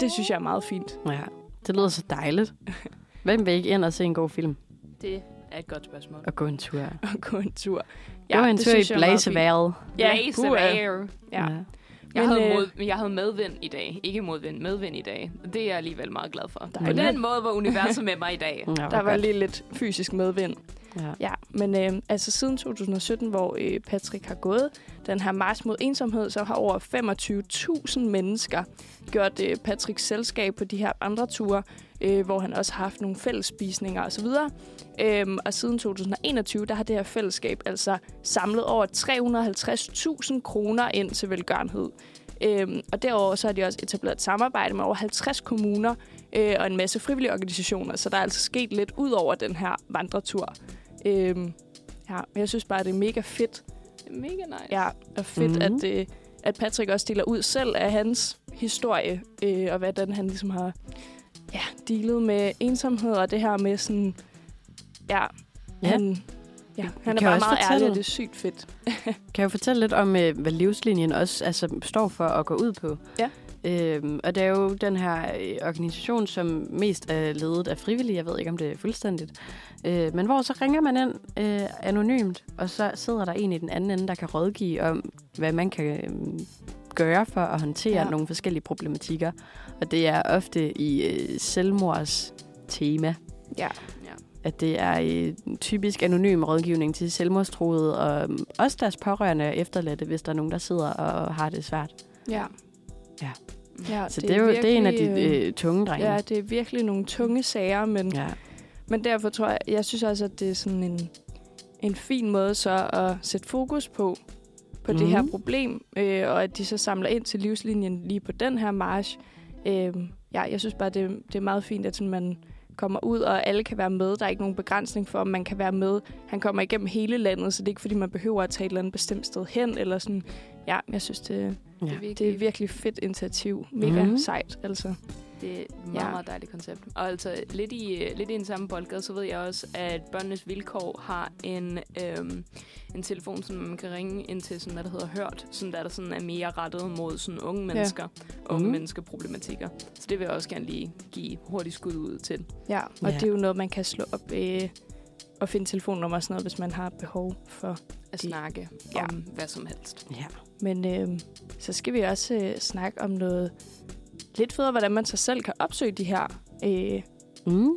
Det synes jeg er meget fint. Ja, det lyder så dejligt. Hvem vil ikke ind og se en god film? Det er et godt spørgsmål. Og gå en tur. Ja, gå en tur i blæseværet. Ja, blæseværet. Ja. Jeg havde medvind i dag. Ikke modvind, medvind i dag. Det er jeg alligevel meget glad for. På den måde var universet med mig i dag. Der var lige lidt fysisk medvind. Ja, men altså siden 2017, hvor Patrick har gået den her march mod ensomhed, så har over 25.000 mennesker gjort Patricks selskab på de her andre ture, hvor han også har haft nogle fællesspisninger osv. Og siden 2021, der har det her fællesskab altså samlet over 350.000 kroner ind til velgørenhed. Og derover så har de også etableret et samarbejde med over 50 kommuner og en masse frivillige organisationer, så der er altså sket lidt ud over den her vandretur. Men jeg synes bare, det er mega fedt, Det er mega nice. Ja, og fedt, at Patrick også deler ud selv af hans historie, og hvordan han ligesom har dealet med ensomhed, og det her med sådan... Han er bare meget ærlig, og det er sygt fedt. Kan jeg fortælle lidt om, hvad livslinjen også står for at gå ud på? Ja. Og det er jo den her organisation, som mest er ledet af frivillige. Jeg ved ikke, om det er fuldstændigt. Men hvor så ringer man ind anonymt, og så sidder der en i den anden ende, der kan rådgive om, hvad man kan gøre for at håndtere nogle forskellige problematikker. Og det er ofte i selvmords tema. Ja. At det er typisk anonym rådgivning til selvmordstruede, og også deres pårørende og efterladte, hvis der er nogen, der sidder og har det svært. Ja. Ja. Ja, så det er jo virkelig, det er en af de tunge drenge. Ja, det er virkelig nogle tunge sager, men derfor tror jeg synes også, at det er sådan en fin måde så at sætte fokus på det her problem, og at de så samler ind til livslinjen lige på den her march. Jeg synes bare, det er meget fint, at sådan, man kommer ud, og alle kan være med. Der er ikke nogen begrænsning for, om man kan være med. Han kommer igennem hele landet, så det er ikke, fordi man behøver at tage et eller andet bestemt sted hen, eller sådan. Ja, jeg synes, det er virkelig fedt initiativ. Mega sejt, altså. Det er et meget, meget dejligt koncept. Og altså, lidt i den samme boldgade, så ved jeg også, at Børnenes Vilkår har en telefon, som man kan ringe ind til, sådan der hedder Hørt, som der sådan er mere rettet mod sådan unge mennesker, menneskeproblematikker. Så det vil jeg også gerne lige give hurtigt skud ud til. Ja, og det er jo noget, man kan slå op og finde telefonnummer og sådan noget, hvis man har behov for at snakke om hvad som helst. Ja. Men så skal vi også snakke om noget lidt federe, hvordan man sig selv kan opsøge de her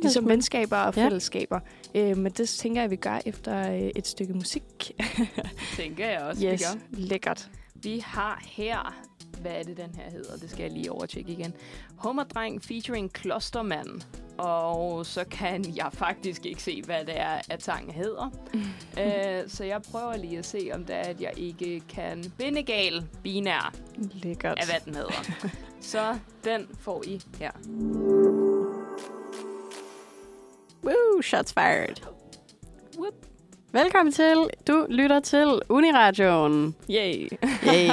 ligesom venskaber og fællesskaber. Men det tænker jeg, vi gør efter et stykke musik. Tænker jeg også, yes, vi gør. Lækkert. Vi har her, hvad er det, den her hedder? Det skal jeg lige overtjekke igen. Hummerdreng featuring Klostermand. Og så kan jeg faktisk ikke se, hvad det er, at sangen hedder. Så jeg prøver lige at se, om det er, at jeg ikke kan bindegal binær. Lækkert. Af hvad den hedder. Så den får I her. Woo, shots fired. Whoop. Velkommen til. Du lytter til UNI-radioen. Yay. Yay.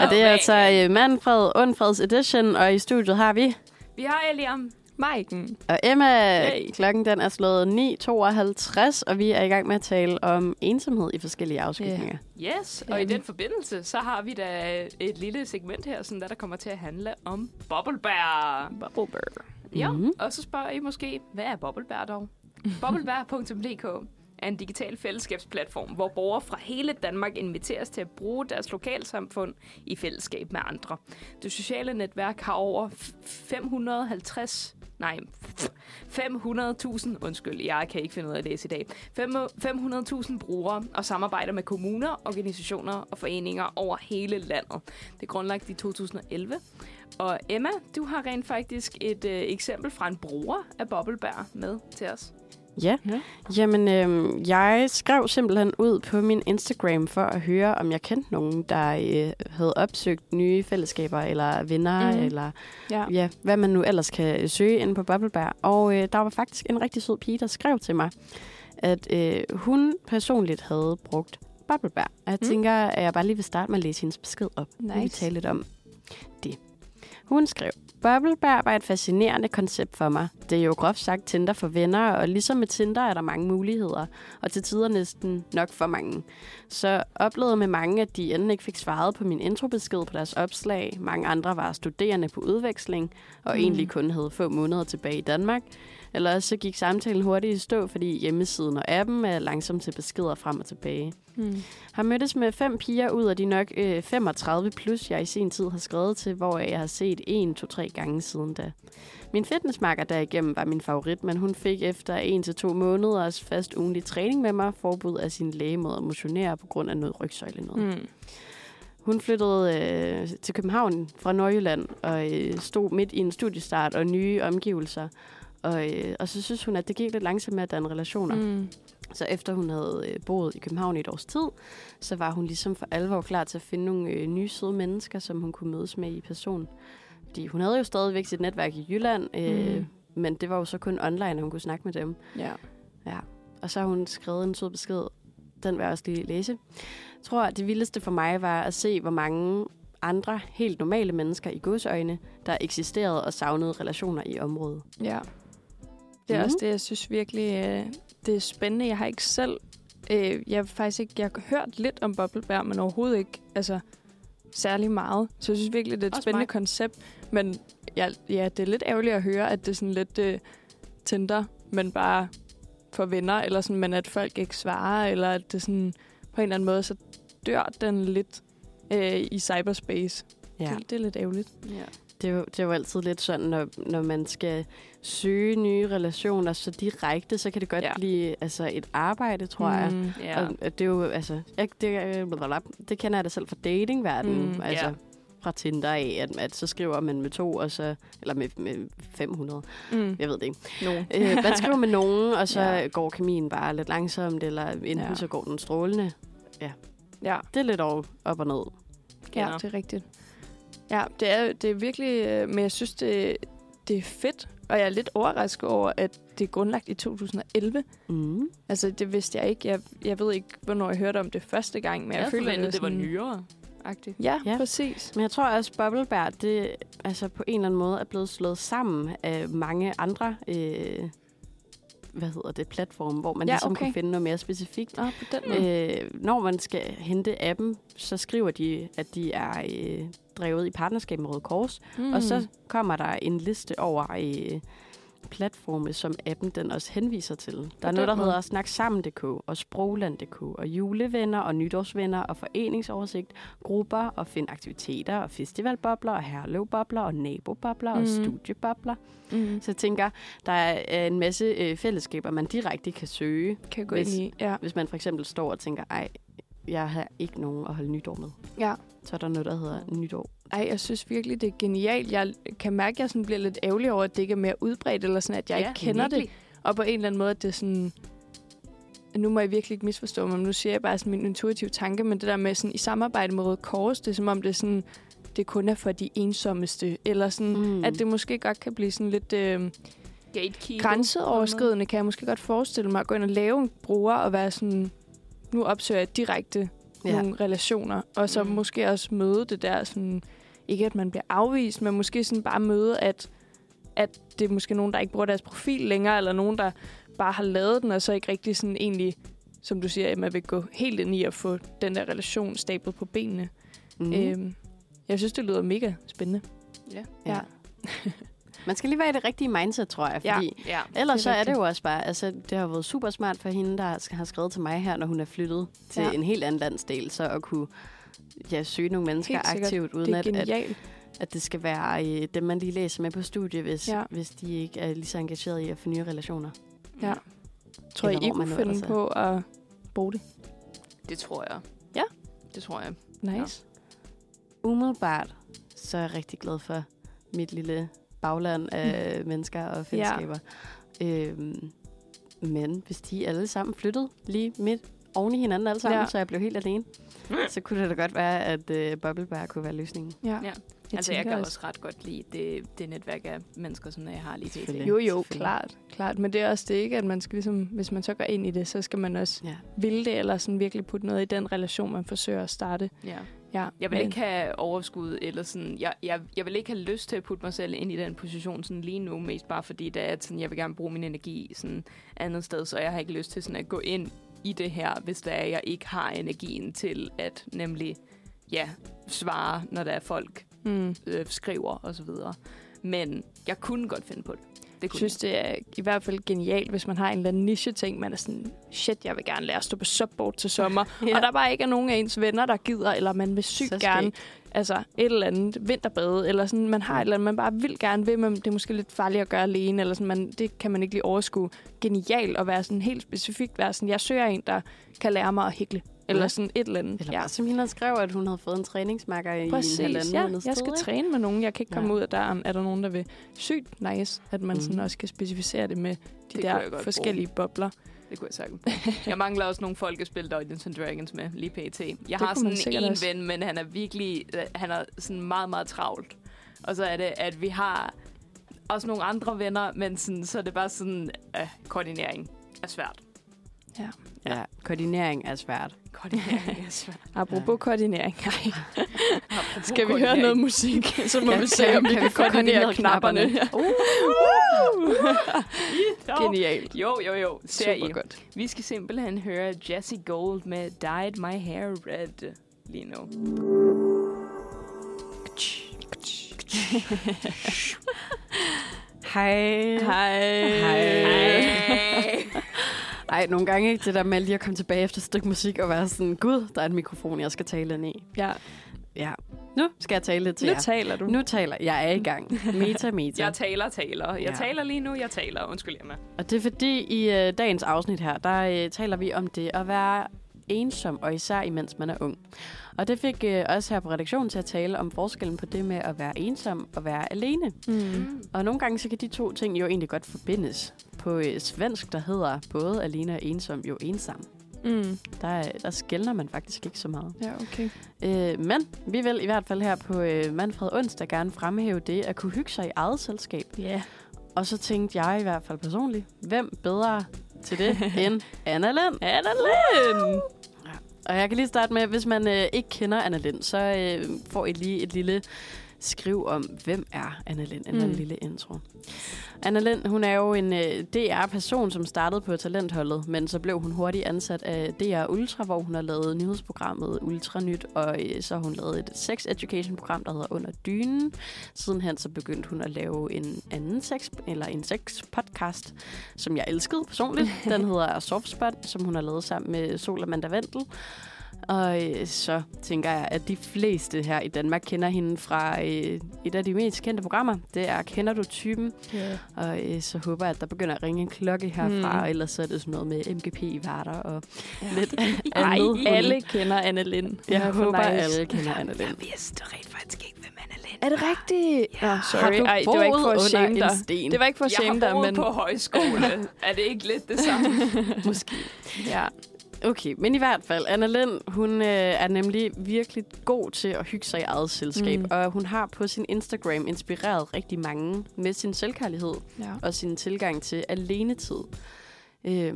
Og det er altså Manfred Undfreds Edition, og i studiet har vi... Vi har Eliam, Maiken og Emma. Yay. Klokken den er slået 9:52, og vi er i gang med at tale om ensomhed i forskellige afskygninger. Yeah. Yes, og i den forbindelse, så har vi da et lille segment her, sådan der kommer til at handle om Bobbelbær. Bobbelbær. Ja, og så spørger I måske, hvad er Bobbelbær dog? Bobbelbær.dk er en digital fællesskabsplatform, hvor borgere fra hele Danmark inviteres til at bruge deres lokalsamfund i fællesskab med andre. Det sociale netværk har over 500.000 brugere og samarbejder med kommuner, organisationer og foreninger over hele landet. Det er grundlagt i 2011. Og Emma, du har rent faktisk et eksempel fra en bruger af Bobbelbær med til os. Ja, jamen jeg skrev simpelthen ud på min Instagram for at høre, om jeg kendte nogen, der havde opsøgt nye fællesskaber eller venner, eller hvad man nu ellers kan søge inde på Bobbelbær. Og der var faktisk en rigtig sød pige, der skrev til mig, at hun personligt havde brugt Bobbelbær. Og jeg tænker, at jeg bare lige vil starte med at læse hendes besked op. Nice. Vi vil tale lidt om det. Hun skrev: Bobbelbær var et fascinerende koncept for mig. Det er jo groft sagt Tinder for venner, og ligesom med Tinder er der mange muligheder, og til tider næsten nok for mange. Så oplevede med mange, at de enten ikke fik svaret på min introbesked på deres opslag, mange andre var studerende på udveksling, og egentlig kun havde få måneder tilbage i Danmark, eller så gik samtalen hurtigt i stå, fordi hjemmesiden og appen er langsomt til beskeder frem og tilbage. Har mødtes med 5 piger ud af de nok 35 plus, jeg i sin tid har skrevet til, hvor jeg har set 1-2-3 gange siden da. Min fitnessmakker derigennem var min favorit, men hun fik efter 1-2 måneders fast ugentlig træning med mig forbud af sin læge mod at motionere på grund af noget rygsøjlenød. Hun flyttede til København fra Nordjylland og stod midt i en studiestart og nye omgivelser. Og så synes hun, at det gik lidt langsomt med at danne relationer. Så efter hun havde boet i København i et års tid, så var hun ligesom for alvor klar til at finde nogle nye søde mennesker, som hun kunne mødes med i person. Fordi hun havde jo stadigvæk sit netværk i Jylland, men det var jo så kun online, at hun kunne snakke med dem. Ja. Og så har hun skrevet en sød besked. Den vil jeg også lige læse. Jeg tror, at det vildeste for mig var at se, hvor mange andre helt normale mennesker i godsøjne, der eksisterede og savnede relationer i området. Ja. Det er også det, jeg synes virkelig, det er spændende. Jeg har ikke selv... Jeg har hørt lidt om Bobbelbær, men overhovedet ikke særlig meget. Så jeg synes virkelig, det er et også spændende koncept. Men ja, det er lidt ærgerligt at høre, at det er sådan lidt Tinder, men bare for venner, eller sådan, men at folk ikke svarer, eller at det sådan på en eller anden måde, så dør den lidt i cyberspace. Ja. Det er lidt ærgerligt. Ja. Det er jo altid lidt sådan, når man skal søge nye relationer så direkte, så kan det godt blive et arbejde, tror jeg. Yeah. Og det er jo, det kender jeg da selv fra datingverdenen, fra Tinder af, at så skriver man med 2, og så, eller med 500, jeg ved det ikke. Man skriver med nogen, og så går kemien bare lidt langsomt, eller enten så går den strålende. Ja. Ja. Det er lidt op og ned. Ja, det er rigtigt. Ja, det er virkelig, men jeg synes, det er fedt, og jeg er lidt overrasket over, at det er grundlagt i 2011. Mm. Altså, det vidste jeg ikke. Jeg ved ikke, hvornår jeg hørte om det første gang, men jeg følte, at det var nyere-agtigt. Ja, præcis. Men jeg tror også, at Bobbelbær, det på en eller anden måde er blevet slået sammen af mange andre platform, hvor man kan finde noget mere specifikt. Når man skal hente appen, så skriver de, at de er drevet i partnerskab med Røde Kors, og så kommer der en liste over platforme, som appen den også henviser til. Der er noget, der hedder snaksammen.dk og sprogland.dk og julevenner og nytårsvenner og foreningsoversigt, grupper og find aktiviteter og festivalbobler og herlevbobler og nabobobler og studiebobler. Mm. Så jeg tænker, der er en masse fællesskaber, man direkte kan søge, hvis man for eksempel står og tænker, jeg har ikke nogen at holde nytår med. Ja. Så er der noget, der hedder nytår. Ej, jeg synes virkelig, det er genialt. Jeg kan mærke, at jeg sådan bliver lidt ærgerlig over, at det ikke er mere udbredt, eller sådan, at jeg ikke kender det. Og på en eller anden måde, at det er sådan... Nu må jeg virkelig ikke misforstå mig, nu siger jeg bare sådan min intuitive tanke, men det der med sådan, i samarbejde med Røde Kors, det er som om, det er sådan, det kun er for de ensommeste, eller sådan, at det måske godt kan blive sådan lidt... grænseoverskridende, kan jeg måske godt forestille mig, at gå ind og lave en bruger, og være sådan... Nu opsøger jeg direkte nogle relationer, og så måske også møde det der, sådan, ikke at man bliver afvist, men måske sådan bare møde, at det er måske nogen, der ikke bruger deres profil længere, eller nogen, der bare har lavet den, og så ikke rigtig sådan egentlig, som du siger, at man vil gå helt ind i at få den der relation stablet på benene. Mm. Jeg synes, det lyder mega spændende. Ja. Man skal lige være i det rigtige mindset, tror jeg, fordi ellers så er det jo også bare, det har været super smart for hende, der har skrevet til mig her, når hun er flyttet til en helt anden landsdel, så at kunne søge nogle mennesker aktivt, uden at det skal være dem, man lige læser med på studie, hvis de ikke er lige så engageret i at få nye relationer. Ja. Tror I kunne finde på at bruge det? Det tror jeg. Ja? Det tror jeg. Nice. Ja. Umiddelbart, så er jeg rigtig glad for mit lille... bagland af mennesker og fællesskaber. Ja. Men hvis de alle sammen flyttede lige midt oven i hinanden alle sammen, så jeg blev helt alene, så kunne det da godt være, at Bobbelbær kunne være løsningen. Ja. Ja. Jeg kan også ret godt lide det netværk af mennesker, som jeg har lige til. Jo, klart. Men det er også det ikke, at man skal ligesom, hvis man så går ind i det, så skal man også ville det, eller sådan virkelig putte noget i den relation, man forsøger at starte. Ja. Ja, jeg vil ikke have overskud, eller sådan, jeg vil ikke have lyst til at putte mig selv ind i den position sådan lige nu, mest bare fordi, sådan, jeg vil gerne bruge min energi sådan andet sted, så jeg har ikke lyst til sådan at gå ind i det her, hvis jeg ikke har energien til at nemlig svare, når der er folk skriver og så videre. Men jeg kunne godt finde på det. Jeg synes, det er i hvert fald genialt, hvis man har en eller anden niche-ting. Man er sådan, jeg vil gerne lære at stå på subboard til sommer. Og der bare ikke er nogen af ens venner, der gider, eller man vil sygt gerne et eller andet vinterbade, eller sådan, man har et eller andet, man bare vil gerne vil, men det er måske lidt farligt at gøre alene, eller sådan, det kan man ikke lige overskue. Genialt at være sådan helt specifikt, være sådan, jeg søger en, der kan lære mig at hækle. Eller sådan et eller andet. Eller bare simpelthen skrev, at hun havde fået en træningsmakker. Præcis, i en halvanden måned. Jeg skal træne med nogen. Jeg kan ikke komme ud af døren. Er der nogen, der vil? Sygt nice, at man sådan også kan specificere det med de der forskellige bobler. Det kunne jeg sagtens. Jeg mangler også nogle folk, der spiller Dungeons and Dragons med lige pt. Jeg har sådan en ven, men han er virkelig sådan meget, meget travlt. Og så er det, at vi har også nogle andre venner, men sådan, så er det bare sådan, koordinering er svært. Ja. Ja, koordinering er svært. Koordinering er svært. Apropos koordinering. Apropos skal vi høre noget musik, så må vi se, om vi kan koordinere knapperne. Genialt. Jo. Supergodt. Vi skal simpelthen høre Jessie Gold med Dyed My Hair Red lige nu. Hej. Ej, nogle gange ikke det der med lige at komme tilbage efter et stykke musik og være sådan, gud, der er en mikrofon, jeg skal tale ind i. Ja. Nu skal jeg tale lidt til jer. Nu taler du. Jeg er i gang. Meta. Jeg taler lige nu. Undskyld, Emma. Og det er fordi, i dagens afsnit her, der taler vi om det at være ensom, og især imens man er ung. Og det fik os her på redaktionen til at tale om forskellen på det med at være ensom og være alene. Mm. Og nogle gange så kan de to ting jo egentlig godt forbindes. På svensk, der hedder både alene og ensom jo ensam. Mm. Der skelner man faktisk ikke så meget. Ja, okay. Men vi vil i hvert fald her på Manfred Onsdag gerne fremhæve det at kunne hygge sig i eget selskab. Yeah. Og så tænkte jeg i hvert fald personligt, hvem bedre til det end Anna Lind? Anna Lind! Og jeg kan lige starte med, hvis man ikke kender Anna Lind, så får I lige et lille skriv om, hvem er Anna Lind, eller en lille intro. Anna Lind, hun er jo en DR-person, som startede på talentholdet, men så blev hun hurtigt ansat af DR Ultra, hvor hun har lavet nyhedsprogrammet Ultranyt, og så har hun lavet et sex education-program, der hedder Under Dynen. Sidenhen så begyndte hun at lave en anden sex-podcast, som jeg elskede personligt. Den hedder Softspot, som hun har lavet sammen med Sol og Amanda Vendel. Og så tænker jeg, at de fleste her i Danmark kender hende fra et af de mest kendte programmer. Det er Kender du typen? Yeah. Og så håber jeg, at der begynder at ringe en klokke herfra. Og ellers så er det sådan noget med MGP i værter og lidt andet. Ej, alle kender Anna Lind. Jeg håber, alle kender Anna Lind. Jeg vidste rent faktisk ikke, hvem Anna Lind var. Er det rigtigt? Ja. Sorry. Ej, det var ikke for at shame dig. Det var ikke for at shame dig, men... Jeg har boet på højskole. Er det ikke lidt det samme? Måske. Ja. Okay, men i hvert fald, Anna Lind, hun er nemlig virkelig god til at hygge sig i eget selskab. Og hun har på sin Instagram inspireret rigtig mange med sin selvkærlighed og sin tilgang til alenetid. Det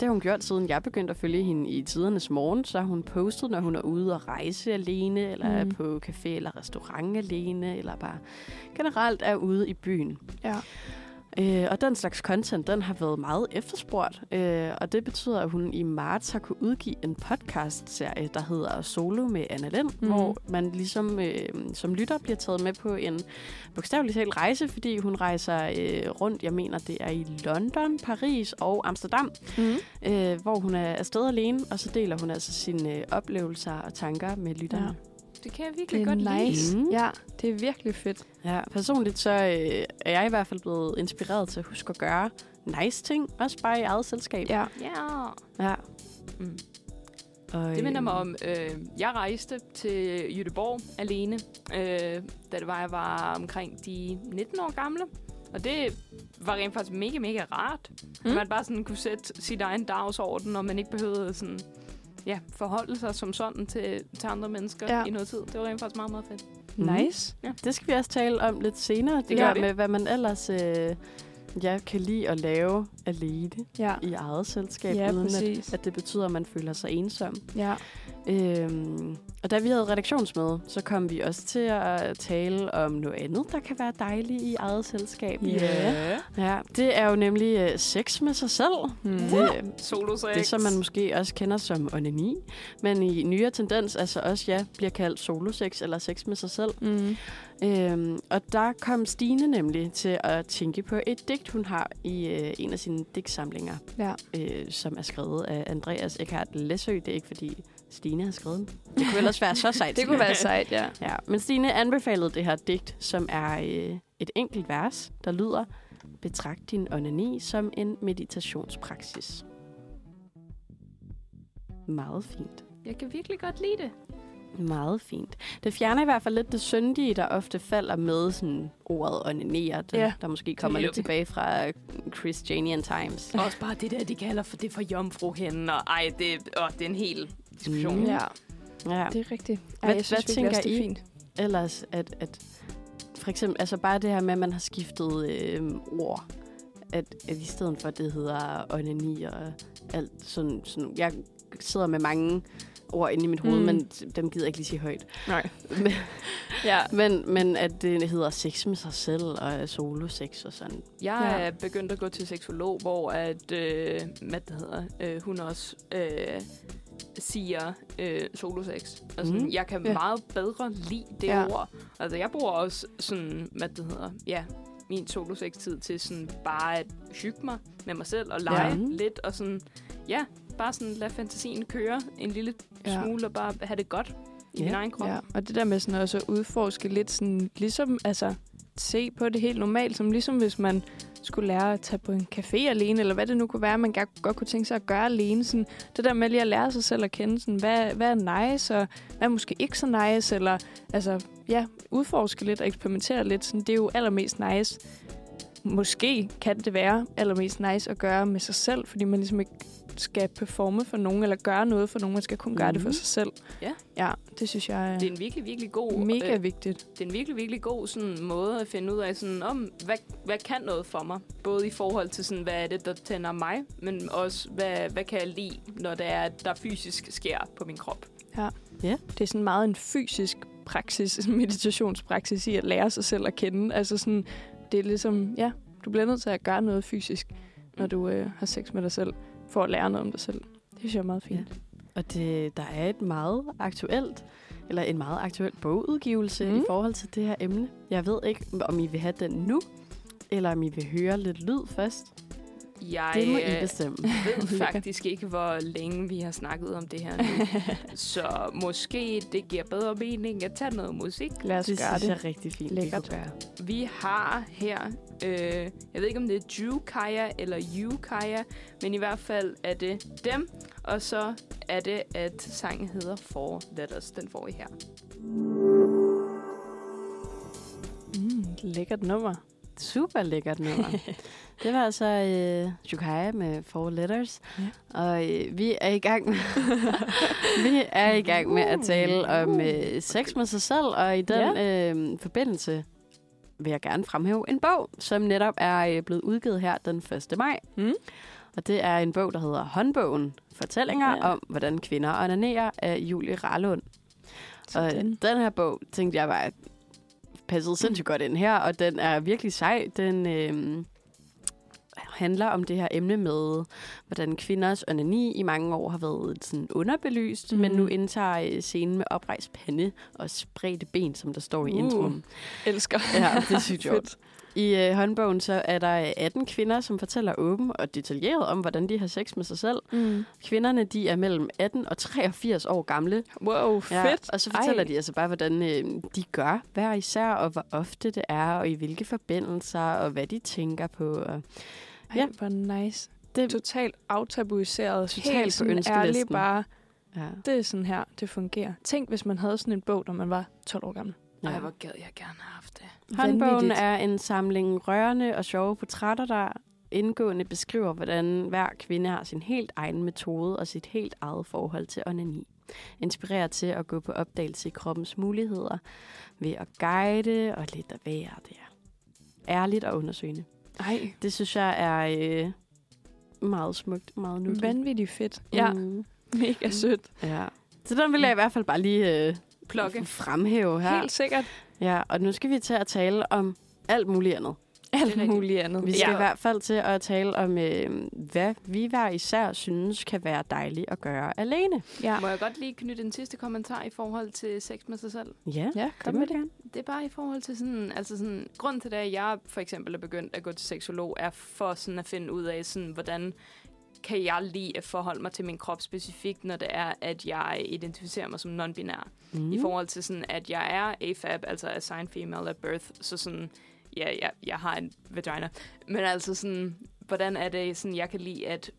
har hun gjort, siden jeg begyndte at følge hende i tidernes morgen. Så har hun postet, når hun er ude at rejse alene, eller er på café eller restaurant alene, eller bare generelt er ude i byen. Ja. Og den slags content, den har været meget efterspurgt, og det betyder, at hun i marts har kunne udgive en podcast-serie, der hedder Solo med Anna Lind, hvor man ligesom som lytter bliver taget med på en bogstaveligt talt rejse, fordi hun rejser rundt, jeg mener det er i London, Paris og Amsterdam, hvor hun er afsted alene, og så deler hun altså sine oplevelser og tanker med lytterne. Ja. Det kan jeg virkelig godt lide. Ja, det er virkelig fedt. Ja, personligt så er jeg i hvert fald blevet inspireret til at huske at gøre nice ting, også bare i eget selskab. Ja. Mm. Og, det minder mig om, jeg rejste til Göteborg alene, da det var, jeg var omkring de 19 år gamle. Og det var rent faktisk mega, mega rart. Man bare sådan kunne sætte sit egen dagsorden, og man ikke behøvede sådan... Ja, forholde sig som sådan til andre mennesker i noget tid. Det var rent faktisk meget, meget fedt. Nice. Ja. Det skal vi også tale om lidt senere. Det gør vi. Med, hvad man ellers kan lide at lave alene i eget selskab. Ja, uden at det betyder, at man føler sig ensom. Ja. Og da vi havde redaktionsmøde, så kom vi også til at tale om noget andet, der kan være dejligt i eget selskab. Yeah. Ja. Det er jo nemlig sex med sig selv. Solo-sex. Det, som man måske også kender som onani. Men i nyere tendens, altså også bliver kaldt solo-sex eller sex med sig selv. Og der kom Stine nemlig til at tænke på et digt, hun har i en af sine digtsamlinger, som er skrevet af Andreas Eckhart Læsøe. Det er ikke fordi... Stine har skrevet den. Det kunne ellers være så sejt. Det kunne være sejt, ja. Men Stine anbefalede det her digt, som er et enkelt vers, der lyder: betragt din onani som en meditationspraksis. Meget fint. Jeg kan virkelig godt lide det. Meget fint. Det fjerner i hvert fald lidt det syndige, der ofte falder med sådan ordet onanere, der måske kommer lidt tilbage fra Christianian Times. Også bare det der, de kalder for det for jomfruhænden, og ej, det er en hel diskussion. Ja, det er rigtigt. Ej, jeg synes, hvad tænker I fint. Ellers, at for eksempel, altså bare det her med, at man har skiftet ord, at i stedet for, at det hedder onani og alt sådan. Jeg sidder med mange ord inde i mit hoved, men dem gider jeg ikke lige sige højt. Nej. men at det hedder sex med sig selv og solo-sex og sådan. Jeg er begyndt at gå til seksolog, hvor at, hun også siger solo-sex. Altså, jeg kan meget bedre lide det ord. Altså, jeg bruger også sådan, min solo-sex-tid til sådan bare at hygge mig med mig selv og lege lidt og sådan, bare sådan lade fantasien køre en lille smule og bare have det godt i min egen krop. Ja. Og det der med sådan også at udforske lidt sådan, ligesom, altså se på det helt normalt, som ligesom hvis man skulle lære at tage på en café alene, eller hvad det nu kunne være, man godt kunne tænke sig at gøre alene. Sådan, det der med lige at lære sig selv at kende, sådan, hvad er nice, og hvad er måske ikke så nice, eller altså, udforske lidt og eksperimentere lidt. Sådan, det er jo allermest nice. Måske kan det være allermest nice at gøre med sig selv, fordi man ligesom ikke skal performe for nogen, eller gøre noget for nogen, man skal kun gøre det for sig selv. Ja. Ja, det synes jeg er... Det er en virkelig, virkelig god... Mega vigtigt. Det er en virkelig, virkelig god sådan, måde at finde ud af, sådan, hvad kan noget for mig? Både i forhold til, sådan, hvad er det, der tænder mig, men også, hvad kan jeg lide, når det er, der fysisk sker på min krop? Ja. Ja. Det er sådan meget en fysisk praksis, en meditationspraksis i at lære sig selv at kende. Altså sådan, det er ligesom, du bliver nødt til at gøre noget fysisk, når du har sex med dig selv, for at lære noget om dig selv. Det synes jeg er meget fint. Ja. Og der er en meget aktuel bogudgivelse i forhold til det her emne. Jeg ved ikke, om I vil have den nu, eller om I vil høre lidt lyd først. Det må I bestemme. Jeg ved faktisk ikke, hvor længe vi har snakket om det her nu. Så måske det giver bedre mening at tage noget musik. Lad os gøre det. Det er rigtig fint. Lækkert. Vi har her, jeg ved ikke, om det er Jukaya eller Yukaya, men i hvert fald er det dem. Og så er det, at sangen hedder For Letters. Den får I her. Lækkert nummer. Super lækkert nummer. Det var altså Jukaya med Four Letters, og vi er i gang med at tale om sex med sig selv, og i den forbindelse vil jeg gerne fremhæve en bog, som netop er blevet udgivet her den 1. maj. Og det er en bog, der hedder Håndbogen, fortællinger om, hvordan kvinder onanerer af Julie Rarlund. Og den her bog, tænkte jeg bare, passede sindssygt godt ind her, og den er virkelig sej. Den handler om det her emne med, hvordan kvinders onani i mange år har været sådan underbelyst, men nu indtager scenen med oprejst pande og spredte ben, som der står i introen. Elsker. Ja, det synes jeg også. I håndbogen så er der 18 kvinder, som fortæller åben og detaljeret om, hvordan de har sex med sig selv. Kvinderne, de er mellem 18 og 83 år gamle. Wow, fedt! Ja, og så fortæller de altså bare, hvordan de gør hver især, og hvor ofte det er, og i hvilke forbindelser, og hvad de tænker på. Og, hvor nice. Det er totalt aftabuiseret. Totalt på ønskelisten. Bare, det er sådan her, det fungerer. Tænk, hvis man havde sådan en bog, når man var 12 år gammel. Ja. Ej, hvor gad jeg gerne have haft det. Håndbogen er en samling rørende og sjove portrætter, der indgående beskriver, hvordan hver kvinde har sin helt egen metode og sit helt eget forhold til onani. Inspirerer til at gå på opdagelse i kroppens muligheder ved at guide og lidt at være der. Ærligt og undersøgende. Ej. Det synes jeg er meget smukt, meget nuttigt. Vanvittigt fedt. Ja, mega sødt. Ja. Så den vil jeg i hvert fald bare lige... fremhæve her. Helt sikkert. Ja, og nu skal vi til at tale om alt muligt andet. Alt muligt andet. Vi skal i hvert fald til at tale om, hvad vi hver især synes kan være dejligt at gøre alene. Ja. Må jeg godt lige knytte en sidste kommentar i forhold til sex med sig selv? Ja, kom med det. Det er bare i forhold til sådan, altså sådan, grund til det, at jeg for eksempel er begyndt at gå til seksolog, er for sådan at finde ud af sådan, hvordan kan jeg lide at forholde mig til min krop specifikt, når det er, at jeg identificerer mig som non-binær. I forhold til sådan, at jeg er AFAB, altså assigned female at birth, så sådan, jeg har en vagina. Men altså sådan, hvordan er det sådan, jeg kan lide at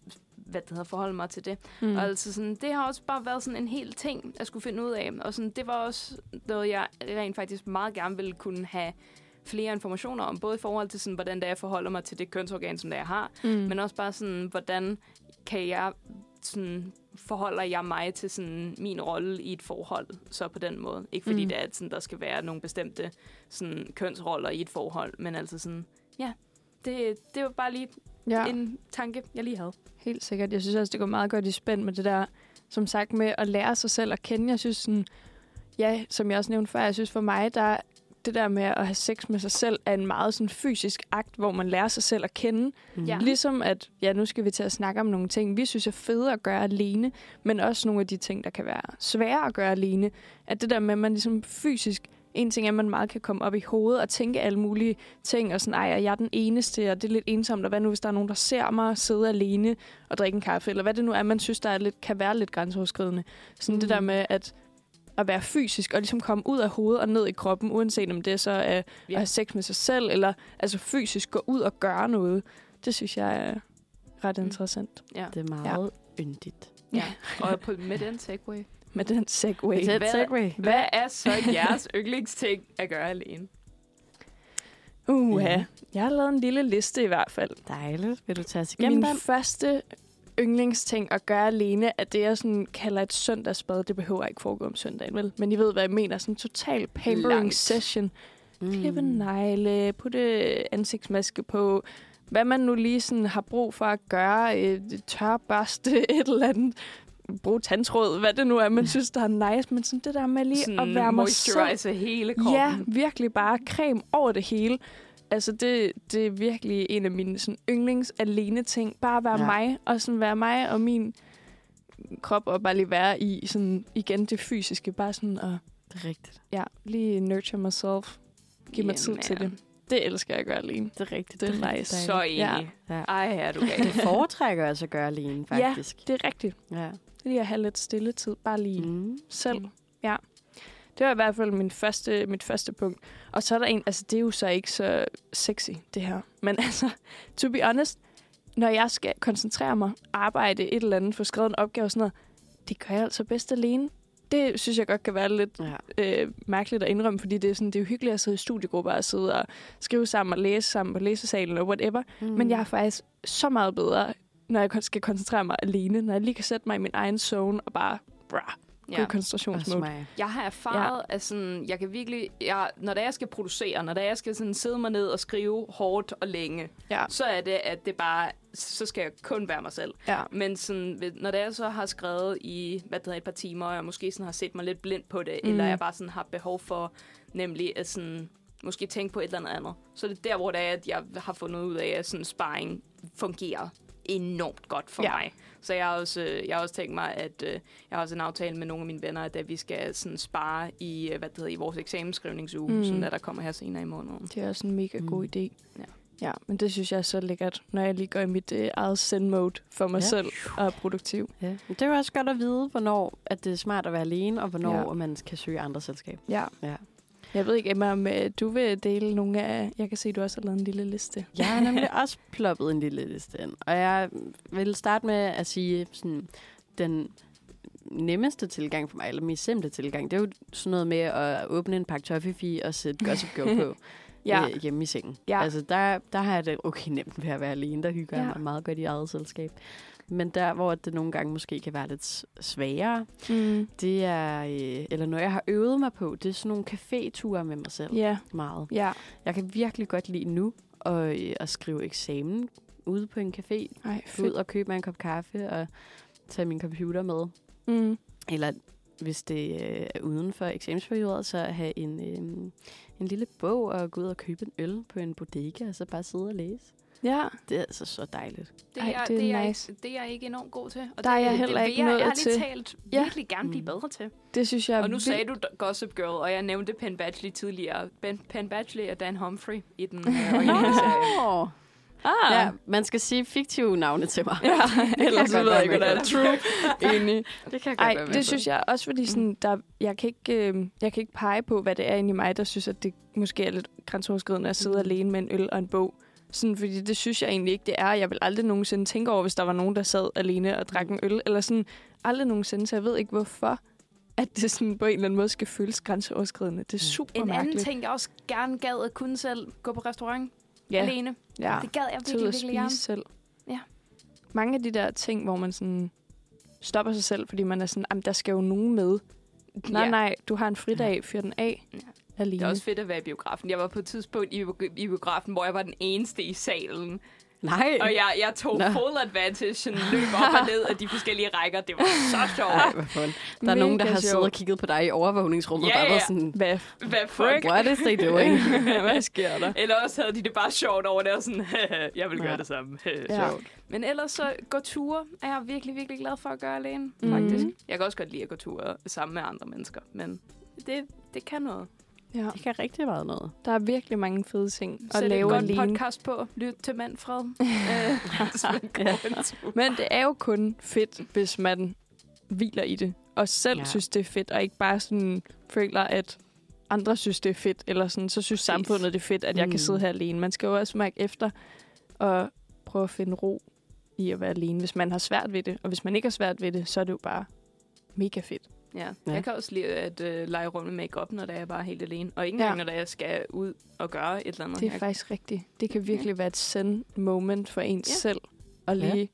forholde mig til det. Og altså sådan, det har også bare været sådan en hel ting, jeg skulle finde ud af. Og sådan, det var også noget, jeg rent faktisk meget gerne ville kunne have flere informationer om, både i forhold til, sådan, hvordan jeg forholder mig til det kønsorgan, som jeg har, men også bare sådan, hvordan kan jeg, sådan, forholder jeg mig til sådan, min rolle i et forhold, så på den måde. Ikke fordi det er, at sådan, der skal være nogle bestemte sådan, kønsroller i et forhold, men altså sådan, det var bare lige en tanke, jeg lige havde. Helt sikkert. Jeg synes også, det går meget godt i spænd med det der, som sagt, med at lære sig selv at kende. Jeg synes sådan, ja, som jeg også nævnte før, jeg synes for mig, der det der med at have sex med sig selv er en meget sådan fysisk akt, hvor man lærer sig selv at kende. Ja. Ligesom at, ja, nu skal vi til at snakke om nogle ting, vi synes er fede at gøre alene, men også nogle af de ting, der kan være svære at gøre alene. At det der med, at man ligesom fysisk, en ting er, at man meget kan komme op i hovedet og tænke alle mulige ting, og sådan, ej, jeg er den eneste, og det er lidt ensomt, og hvad nu, hvis der er nogen, der ser mig sidde alene og drikke en kaffe, eller hvad det nu er, man synes, der er lidt, kan være lidt grænseoverskridende. Sådan det der med, at være fysisk, og ligesom komme ud af hovedet og ned i kroppen, uanset om det så er at have sex med sig selv, eller altså fysisk gå ud og gøre noget. Det synes jeg er ret interessant. Ja. Det er meget yndigt. Ja. Og med den takeaway. Med den segway. Hvad er så jeres yndlingsting at gøre alene? Jeg har lavet en lille liste i hvert fald. Dejligt. Vil du tage os igennem? Min første yndlingsting at gøre alene er det, jeg sådan kalder et søndagsbad. Det behøver ikke foregå om søndagen, vel? Men I ved, hvad jeg mener. Sådan en total pampering session. Klippe negle, putte ansigtsmaske på. Hvad man nu lige sådan har brug for at gøre. Tørbørste, et eller andet. Brug tandtråd, hvad det nu er, man synes, der er nice, men sådan det der med lige sådan at være mig selv. Hele kroppen. Ja, virkelig bare creme over det hele. Altså, det er virkelig en af mine sådan, yndlings alene ting. Bare være mig, og sådan være mig og min krop, og bare lige være i sådan, igen det fysiske. Bare sådan at rigtigt. Ja, lige nurture myself. Giv mig tid til det. Det elsker jeg at gøre alene. Det er rigtigt. Det er nice. Så enig. Ja. Ej, her du gav. Det foretrækker altså at gøre alene, faktisk. Ja, det er rigtigt. Ja. Lige at have lidt stille tid, bare lige selv. Ja. Det var i hvert fald mit første punkt. Og så er der en, altså det er jo så ikke så sexy, det her. Men altså, to be honest, når jeg skal koncentrere mig, arbejde et eller andet, få skrevet en opgave og sådan noget, det gør jeg altså bedst alene. Det synes jeg godt kan være lidt mærkeligt at indrømme, fordi det er, sådan, det er jo hyggeligt at sidde i studiegrupper og sidde og skrive sammen og læse sammen på læsesalen og whatever. Men jeg er faktisk så meget bedre, når jeg skal koncentrere mig alene, når jeg lige kan sætte mig i min egen zone og bare gå i koncentrationsmode. Jeg har erfaret, at sådan, jeg kan virkelig, når jeg skal producere, når jeg skal sådan sidde mig ned og skrive hårdt og længe, så er det, at det bare, så skal jeg kun være mig selv. Ja. Men sådan, når jeg så har skrevet i et par timer, og jeg måske sådan har set mig lidt blind på det, eller jeg bare sådan har behov for nemlig at sådan, måske tænke på et eller andet, så det er der, hvor det er, at jeg har fundet ud af, at sådan sparring fungerer enormt godt for mig. Så jeg har også tænkt mig, at jeg har også en aftale med nogle af mine venner, at vi skal sådan spare i, i vores eksamensskrivningsuge, sådan at der kommer her senere i måneden. Det er også en mega god idé. Ja, men det synes jeg er så lækkert, når jeg lige går i mit eget send-mode for mig selv og er produktiv. Ja. Det er jo også godt at vide, hvornår at det er smart at være alene, og hvornår man kan søge andre selskaber. Ja. Jeg ved ikke, Emma, om du vil dele nogle af... Jeg kan se, du også har lavet en lille liste. Jeg har nemlig også ploppet en lille liste ind. Og jeg vil starte med at sige, sådan, den nemmeste tilgang for mig, eller mest simple tilgang, det er jo sådan noget med at åbne en pakke toffefi og sætte Gossip Girl på hjemme i sengen. Ja. Altså, der har jeg det okay nemt ved at være alene. Der hygger jeg mig meget godt i eget selskab. Men der, hvor det nogle gange måske kan være lidt sværere, det er, eller når jeg har øvet mig på, det er sådan nogle caféture med mig selv meget. Yeah. Jeg kan virkelig godt lide nu at skrive eksamen ude på en café, ud og købe mig en kop kaffe og tage min computer med. Eller hvis det er uden for eksamensperioder, så have en lille bog og gå ud og købe en øl på en bodega og så bare sidde og læse. Ja. Det er altså så dejligt. Det er jeg ikke enormt god til. Og der er jeg heller ikke noget til. Jeg har lige talt virkelig gerne blive bedre til. Det synes jeg. Og nu sagde du Gossip Girl, og jeg nævnte Penn Badgley tidligere. Penn Badgley og Dan Humphrey i den originale. Ja, man skal sige fiktive navne til mig. Ja, ellers ved jeg ikke, hvad der er true. Enig. Det kan jeg godt være med. Det synes jeg også, fordi sådan, jeg kan ikke pege på, hvad det er inde i mig, der synes, at det måske er lidt grænseoverskridende at sidde alene med en øl og en bog. Sådan, fordi det synes jeg egentlig ikke, det er. Jeg vil aldrig nogensinde tænke over, hvis der var nogen, der sad alene og drak en øl. Eller sådan aldrig nogensinde, så jeg ved ikke, hvorfor at det sådan på en eller anden måde skal føles grænseoverskridende. Det er super mærkeligt. En anden ting, jeg også gerne gad at kunne selv gå på restaurant alene. Ja. Det gad jeg virkelig gerne. Selv. Ja. Mange af de der ting, hvor man sådan stopper sig selv, fordi man er sådan, der skal jo nogen med. Nej, du har en fridag, fyr den af. Ja. alene. Det er også fedt at være i biografen. Jeg var på et tidspunkt i biografen, hvor jeg var den eneste i salen. Nej. Og jeg tog full advantage, løb op og ned af de forskellige rækker. Det var så sjovt. Ej, hvad fanden. Der er nogen, der har siddet og kigget på dig i overvågningsrummet, og bare var sådan, hvad fuck? What is they doing? Hvad sker der? Eller også havde de det bare sjovt over det, og sådan, jeg vil gøre det samme. Sjovt. Men ellers så gå ture er jeg virkelig, virkelig glad for at gøre alene, faktisk. Jeg kan også godt lide at gå ture sammen med andre mennesker, men det kan noget. Ja. Det kan rigtig meget noget. Der er virkelig mange fede ting at lave alene. Sæt et godt podcast på. Lyt til Manfred. Men det er jo kun fedt, hvis man hviler i det. Og selv synes, det er fedt. Og ikke bare sådan føler, at andre synes, det er fedt. Eller sådan, så synes samfundet, det er fedt, at jeg kan sidde her alene. Man skal jo også mærke efter og prøve at finde ro i at være alene. Hvis man har svært ved det. Og hvis man ikke har svært ved det, så er det jo bare mega fedt. Ja. Jeg kan også lide at lege rundt med make-up, når jeg bare er helt alene. Og ikke engang, når jeg skal ud og gøre et eller andet. Det er faktisk rigtigt. Det kan virkelig være et send moment for ens selv. Og lige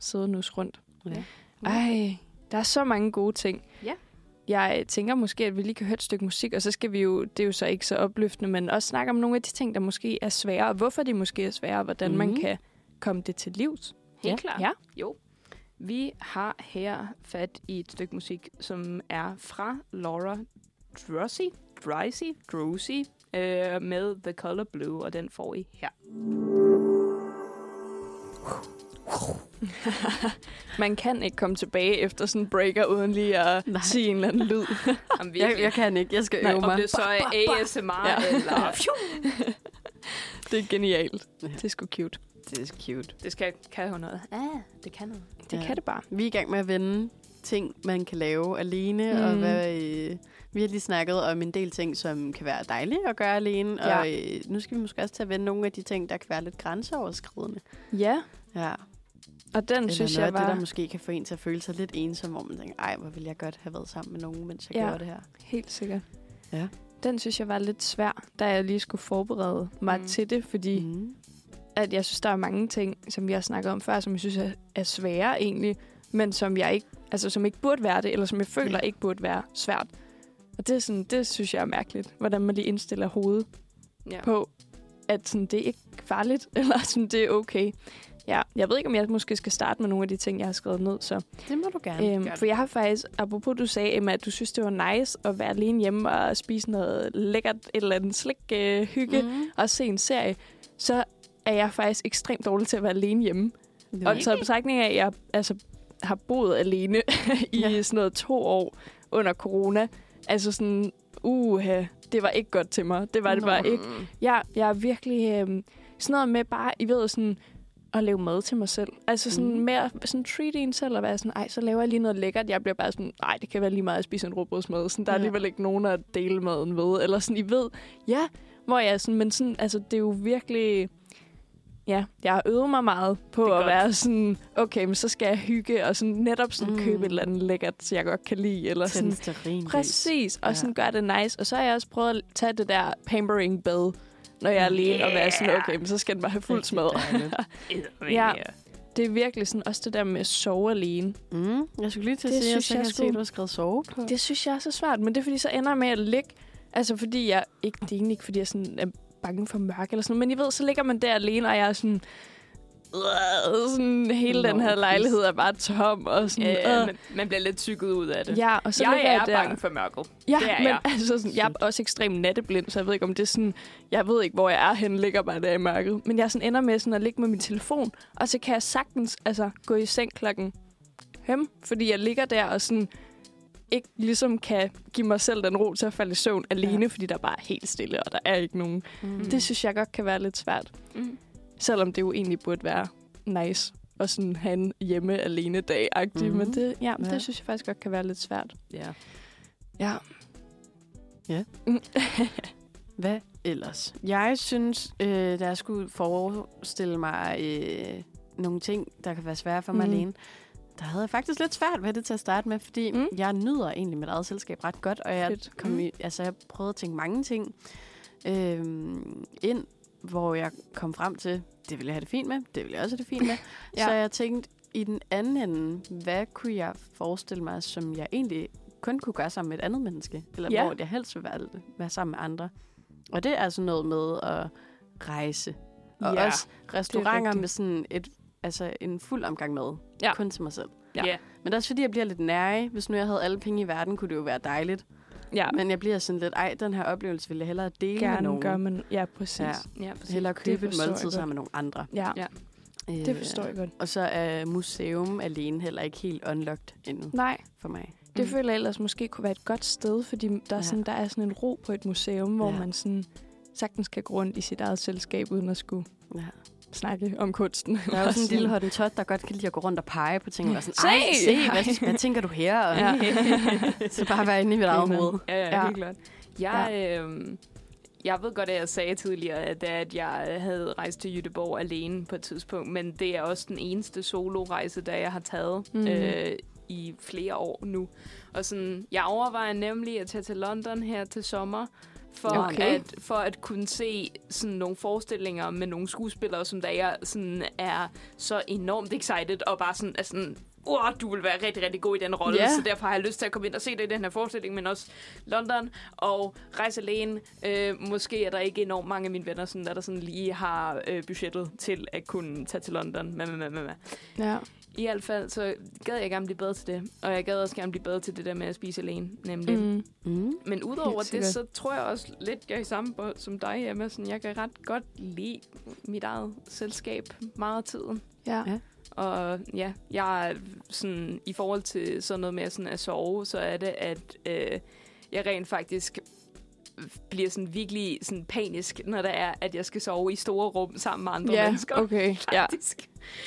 sidde og nus rundt. Ej, der er så mange gode ting. Ja. Jeg tænker måske, at vi lige kan høre et stykke musik, og så skal vi jo, det er jo så ikke så opløftende, men også snakke om nogle af de ting, der måske er svære, og hvorfor de måske er svære, og hvordan man kan komme det til livs. Helt klart. Ja. Jo. Vi har her fat i et stykke musik, som er fra Laura Drosy med The Color Blue, og den får I her. Man kan ikke komme tilbage efter sådan en breaker, uden lige at sige en eller anden lyd. Jamen, jeg kan ikke, jeg skal øve mig. Om det så er ASMR eller... Det er genialt. Det er sgu cute. Det er cute. Det kan jo noget. Ja, det kan noget. Det kan det bare. Vi er i gang med at vende ting, man kan lave alene. Og vi har lige snakket om en del ting, som kan være dejlige at gøre alene. Ja. Og nu skal vi måske også til at vende nogle af de ting, der kan være lidt grænseoverskridende. Ja. Og den eller synes jeg var... det, der måske kan få en til at føle sig lidt ensom, hvor man tænker, ej, hvor ville jeg godt have været sammen med nogen, mens jeg gjorde det her. Helt sikkert. Ja. Den synes jeg var lidt svær, da jeg lige skulle forberede mig til det, fordi... at jeg synes, der er mange ting, som vi har snakket om før, som jeg synes er svære egentlig, men som jeg ikke, altså som ikke burde være det, eller som jeg føler ikke burde være svært. Og det er sådan, det synes jeg er mærkeligt, hvordan man lige indstiller hovedet på, at sådan, det er ikke farligt, eller sådan, det er okay. Ja, jeg ved ikke, om jeg måske skal starte med nogle af de ting, jeg har skrevet ned, så... Det må du gerne gøre. For jeg har faktisk, apropos du sagde, Emma, at du synes, det var nice at være alene hjemme og spise noget lækkert, et eller andet slik hygge, og se en serie, så... er jeg faktisk ekstremt dårlig til at være alene hjemme. Okay. Og så i betragtning af, at jeg altså, har boet alene i sådan noget 2 år under corona, altså sådan, det var ikke godt til mig. Det var det bare ikke. Jeg er virkelig sådan noget med bare, I ved, sådan, at lave mad til mig selv. Altså sådan mere sådan treat en selv og være sådan, ej, så laver jeg lige noget lækkert. Jeg bliver bare sådan, nej, det kan være lige meget at spise en rugbrødsmad. Sådan, der er alligevel ikke nogen at dele maden ved. Eller sådan, I ved, hvor jeg sådan, men sådan, altså det er jo virkelig... Ja, jeg har øvet mig meget på at være sådan, okay, men så skal jeg hygge, og sådan netop sådan købe et eller andet lækkert, så jeg godt kan lide, eller sådan. Præcis, og sådan gør det nice. Og så har jeg også prøvet at tage det der pampering bad, når jeg er alene, og være sådan, okay, men så skal den bare have fuld smad. Det er virkelig sådan, også det der med at sove alene. Jeg skulle lige til at sige, at jeg kan se, at du har skrevet sove på. Det synes jeg er så svært, men det er fordi, så ender jeg med at ligge, altså fordi jeg, ikke, det er egentlig ikke, fordi jeg sådan... bange for mørke eller sådan noget. Men I ved, så ligger man der alene, og jeg er sådan... sådan hele den her lejlighed er bare tom, og sådan... Man bliver lidt tykket ud af det. Ja, og så jeg er der. Bange for mørket. Ja, men jeg. Altså sådan, jeg er også ekstremt natteblind, så jeg ved ikke, om det er sådan... Jeg ved ikke, hvor jeg er henne, ligger bare der i mørket. Men jeg sådan ender med sådan at ligge med min telefon, og så kan jeg sagtens altså, gå i seng klokken 5, fordi jeg ligger der og sådan... ikke ligesom kan give mig selv den ro til at falde i søvn alene, fordi der bare er helt stille, og der er ikke nogen. Det synes jeg godt kan være lidt svært. Selvom det jo egentlig burde være nice at sådan have en hjemme alene dag-agtig. Men det, det synes jeg faktisk godt kan være lidt svært. Ja. Hvad ellers? Jeg synes, da jeg skulle forestille mig nogle ting, der kan være svære for mig alene, der havde jeg faktisk lidt svært ved det til at starte med, fordi jeg nyder egentlig mit eget selskab ret godt, og jeg, jeg prøvede at tænke mange ting ind, hvor jeg kom frem til, det ville jeg have det fint med, det ville jeg også have det fint med. Så jeg tænkte i den anden ende, hvad kunne jeg forestille mig, som jeg egentlig kun kunne gøre sammen med et andet menneske, eller hvor jeg helst vil være sammen med andre. Og det er altså noget med at rejse. Og også restauranter med sådan et, altså en fuld omgang med. Ja. Kun til mig selv. Ja. Yeah. Men det er også fordi, jeg bliver lidt nærig. Hvis nu jeg havde alle penge i verden, kunne det jo være dejligt. Ja. Men jeg bliver sådan lidt, den her oplevelse vil jeg hellere dele med nogen. Gør man, ja, præcis. Ja. Ja, præcis. Hellere købe et måltid sammen med nogle andre. Ja. Det forstår jeg godt. Og så er museum alene heller ikke helt unlocked endnu. Nej. For mig. Det føler jeg ellers måske kunne være et godt sted, fordi der er, sådan, der er sådan en ro på et museum, hvor man sådan sagtens kan gå rundt i sit eget selskab, uden at skulle snakke om kunsten. Der er jo sådan en lille hottentot, der godt kan lide at gå rundt og pege på ting, og sådan, hvad tænker du her? Og så bare være inde i mit eget hoved. Ja, helt klart. Jeg ved godt, at jeg sagde tidligere, at jeg havde rejst til Göteborg alene på et tidspunkt, men det er også den eneste solo-rejse, der jeg har taget i flere år nu. Og sådan, jeg overvejer nemlig at tage til London her til sommer, for at kunne se sådan nogle forestillinger med nogle skuespillere, som der jeg sådan er så enormt excited og bare sådan er sådan, du vil være rigtig, rigtig god i den rolle, så derfor har jeg lyst til at komme ind og se det i den her forestilling, men også London og rejse alene. Måske er der ikke enormt mange af mine venner, sådan, der sådan lige har budgettet til at kunne tage til London. Ja. I hvert fald, så gad jeg gerne blive bedre til det. Og jeg gad også gerne blive bedre til det der med at spise alene, nemlig. Men udover det, så tror jeg også lidt, jeg er i samme båd som dig, Emma. Sådan, jeg kan ret godt lide mit eget selskab meget af tiden. Ja. Og jeg er sådan, i forhold til sådan noget med sådan at sove, så er det, at jeg rent faktisk bliver sådan virkelig sådan panisk, når der er, at jeg skal sove i store rum sammen med andre mennesker. Okay. Ja, okay.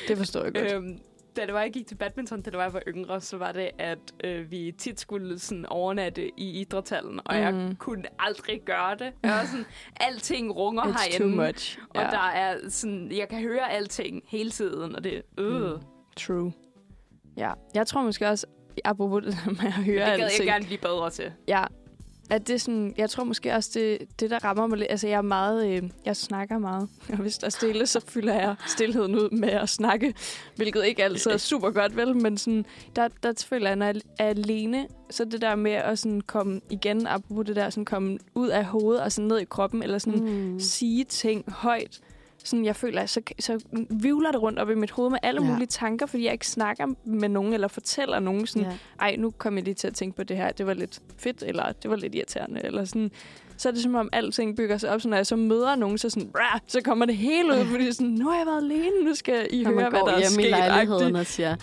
Det forstår jeg godt. Da det var, jeg gik til badminton, da det var, jeg var yngre, så var det, at vi tit skulle sådan overnatte i idrætshallen, og jeg kunne aldrig gøre det. Jeg var sådan, alting runger herinde, og der er sådan, jeg kan høre alting hele tiden, og det er true. Ja, jeg tror måske også, apropos det der med at høre alting. Det gad jeg gerne blive bedre til. Ja, at det sådan, jeg tror måske også, det der rammer mig lidt, altså jeg er meget, jeg snakker meget, og hvis der er stille, så fylder jeg stillheden ud med at snakke, hvilket ikke altid er super godt, vel, men sådan, der føler jeg, når jeg er alene, så det der med at sådan komme igen, apropos det der, sådan komme ud af hovedet og sådan ned i kroppen, eller sådan sige ting højt, sådan jeg føler, så vivler det rundt op i mit hoved med alle mulige tanker, fordi jeg ikke snakker med nogen, eller fortæller nogen sådan, ej, nu kom jeg lige til at tænke på det her, det var lidt fedt, eller det var lidt irriterende, eller sådan. Så er det som om, alting bygger sig op, så når jeg så møder nogen, så sådan, så kommer det hele ud, fordi sådan, nu har jeg været alene, nu skal I høre, hvad der er sket. Når man går hjem i lejligheden og siger,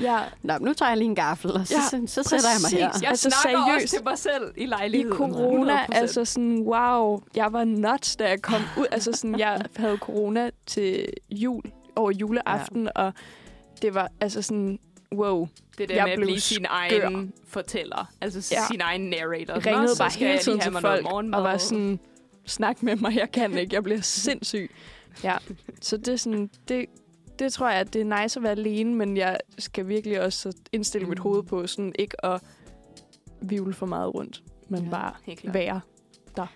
nå, nu tager jeg lige en gaffel, og så sætter jeg mig her. Jeg snakker seriøst også til mig selv i lejligheden. I corona, 100%. Altså sådan, jeg var nuts, da jeg kom ud. Altså sådan, jeg havde corona til jul, over juleaften, og det var altså sådan, det der med at blive sin egen fortæller. Altså sin egen narrator. Jeg ringede bare hele tiden til folk og var sådan, snak med mig, jeg kan ikke, jeg bliver sindssyg. Ja, så det er sådan, det tror jeg, at det er nice at være alene, men jeg skal virkelig også indstille mit hoved på sådan ikke at vivle for meget rundt, men bare være der.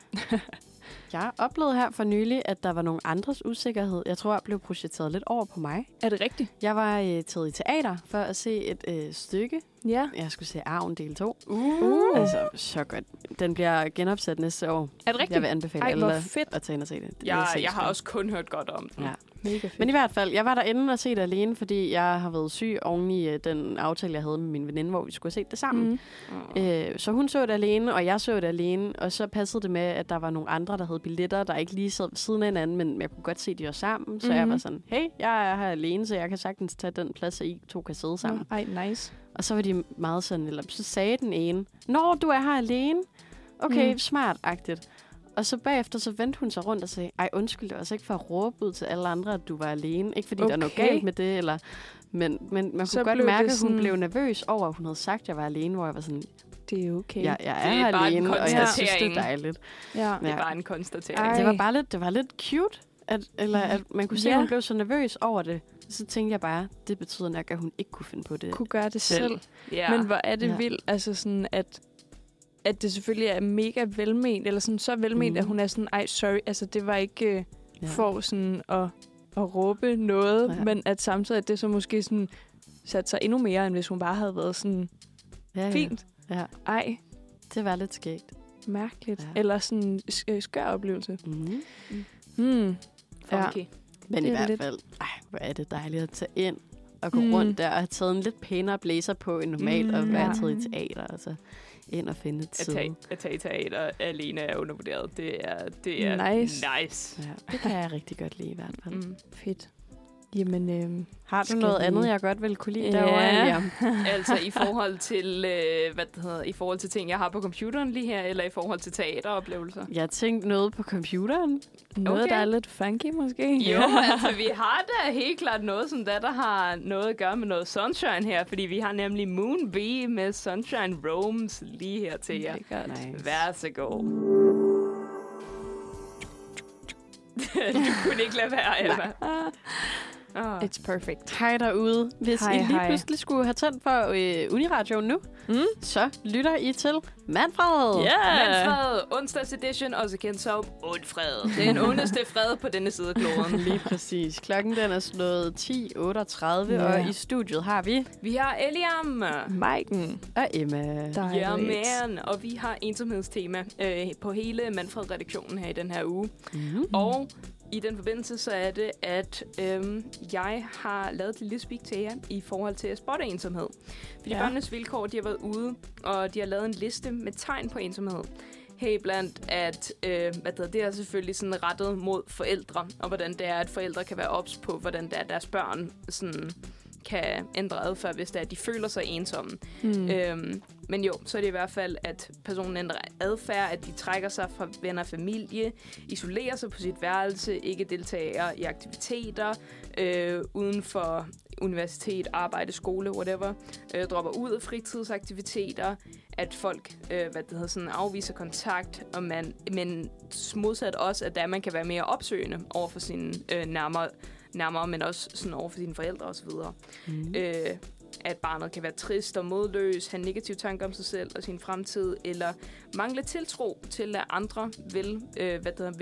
Jeg oplevede her for nylig, at der var nogle andres usikkerhed. Jeg tror, jeg blev projiceret lidt over på mig. Er det rigtigt? Jeg var taget i teater for at se et stykke. Ja. Jeg skulle se Arven del 2. Altså, så godt. Den bliver genopsat næste år. Er det rigtigt? Jeg vil anbefale alle at tage ind og se det. Jeg har også kun hørt godt om den. Ja. Mega fedt. Men i hvert fald, jeg var derinde og se det alene, fordi jeg har været syg oven i den aftale, jeg havde med min veninde, hvor vi skulle se det sammen. Så hun så det alene, og jeg så det alene, og så passede det med, at der var nogle andre, der havde billetter, der ikke lige sad siden af hinanden, men jeg kunne godt se, de var sammen. Så jeg var sådan, hey, jeg er her alene, så jeg kan sagtens tage den plads, at I to kan sidde sammen. Nice. Og så var de meget sådan, eller så sagde den ene, nå, du er her alene. Okay, smart-agtigt. Og så bagefter, så vendte hun sig rundt og sagde, ej, undskyld, det var altså ikke for at råbe ud til alle andre, at du var alene. Ikke fordi der er noget galt med det, eller... Men man så kunne godt mærke, at hun blev nervøs over, at hun havde sagt, at jeg var alene, hvor jeg var sådan... Det er okay. Jeg er her alene, og jeg synes, det er dejligt. Ja. Det er bare en konstatering. Ej. Det var bare lidt, cute, at man kunne se, at hun blev så nervøs over det. Så tænkte jeg bare, det betyder nok, at hun ikke kunne finde på det. Kunne gøre det selv. Ja. Men hvor er det vildt, altså sådan, at det selvfølgelig er mega velment, eller sådan så velment, at hun er sådan, ej, sorry, altså det var ikke for sådan at råbe noget, men at samtidig, at det så måske sådan satte sig endnu mere, end hvis hun bare havde været sådan, fint. Ja. Ej, Det var lidt skægt. Mærkeligt. Ja. Eller sådan skør oplevelse. Mm. Mm. Mm. Funky. Ja. Men i hvert fald, ej, hvor er det dejligt at tage ind og gå rundt der og have taget en lidt pænere blæser på end normalt og være taget i teater. Altså ind og finde tid. At tage i teater alene er undervurderet. Det er nice. Ja, det kan jeg rigtig godt lide i hvert fald. Mm. Fedt. Jamen, har du noget andet, jeg godt vil kunne lide derovre? Altså i forhold til i forhold til ting, jeg har på computeren lige her, eller i forhold til teateroplevelser? Jeg tænkte noget på computeren. Noget, der er lidt funky måske. Jo, altså vi har da helt klart noget, som der har noget at gøre med noget Sunshine her, fordi vi har nemlig Moon V med Sunshine Roams lige her til jer. Nice. Vær så god. Du kunne ikke lade være, Elma. Oh. It's perfect. Hej derude. Hvis I lige pludselig skulle have tændt på UNI-radioen nu, så lytter I til Manfred. Yeah. Manfred, onsdags edition, også kendt som Undfred. Den ondeste fred på denne side af kloden. Lige præcis. Klokken den er slået 10:38, og i studiet har vi... Vi har Eliam, Maiken og Emma. Jamen, og vi har ensomhedstema på hele Manfred-redaktionen her i den her uge. Og... i den forbindelse så er det, at jeg har lavet et lille speak til jer i forhold til at spotte ensomhed. Fordi Børnenes Vilkår, de har været ude, og de har lavet en liste med tegn på ensomhed. Her blandt at det er selvfølgelig sådan rettet mod forældre, og hvordan det er, at forældre kan være ops på, hvordan det er, at deres børn sådan kan ændre adfærd, hvis det er, at de føler sig ensomme. Men jo, så er det i hvert fald, at personen ændrer adfærd, at de trækker sig fra venner og familie, isolerer sig på sit værelse, ikke deltager i aktiviteter uden for universitet, arbejde, skole, whatever, dropper ud af fritidsaktiviteter, at folk afviser kontakt, og men modsat også, at man kan være mere opsøgende over for sine nærmere, men også sådan over for sine forældre osv. At barnet kan være trist og modløs, have negative tanker om sig selv og sin fremtid, eller mangle tiltro til, at andre vil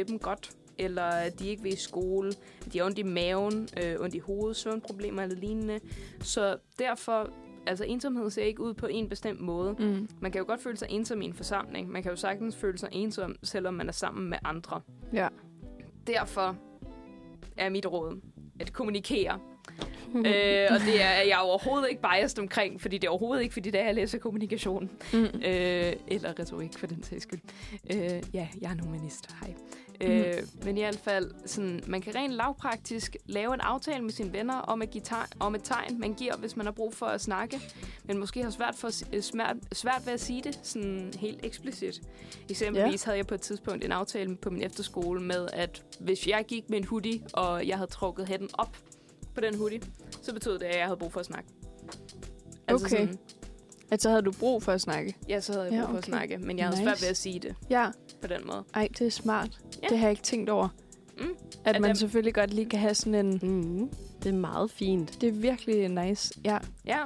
dem godt, eller at de ikke vil i skole, at de har ondt i maven, ondt i hovedet, søvnproblemer eller lignende. Så derfor, altså ensomhed ser ikke ud på en bestemt måde. Man kan jo godt føle sig ensom i en forsamling. Man kan jo sagtens føle sig ensom, selvom man er sammen med andre. Ja. Derfor er mit råd at kommunikere. Og det er jeg overhovedet ikke biased omkring, fordi det er overhovedet ikke, fordi det er, jeg læser kommunikation. Eller retorik, for den sags skyld. Jeg er en humanist, hej. Men i hvert fald, sådan, man kan rent lavpraktisk lave en aftale med sine venner om at give om et tegn, man giver, hvis man har brug for at snakke, men måske har svært ved at sige det sådan helt eksplicit. Eksempelvis havde jeg på et tidspunkt en aftale på min efterskole med, at hvis jeg gik med en hoodie, og jeg havde trukket hætten op på den hoodie, så betød det, at jeg havde brug for at snakke. Altså okay. Så havde du brug for at snakke? Ja, så havde jeg brug for at snakke, men jeg havde svært ved at sige det på den måde. Ej, det er smart. Ja. Det har jeg ikke tænkt over. At man selvfølgelig godt lige kan have sådan en... Det er meget fint. Det er virkelig nice,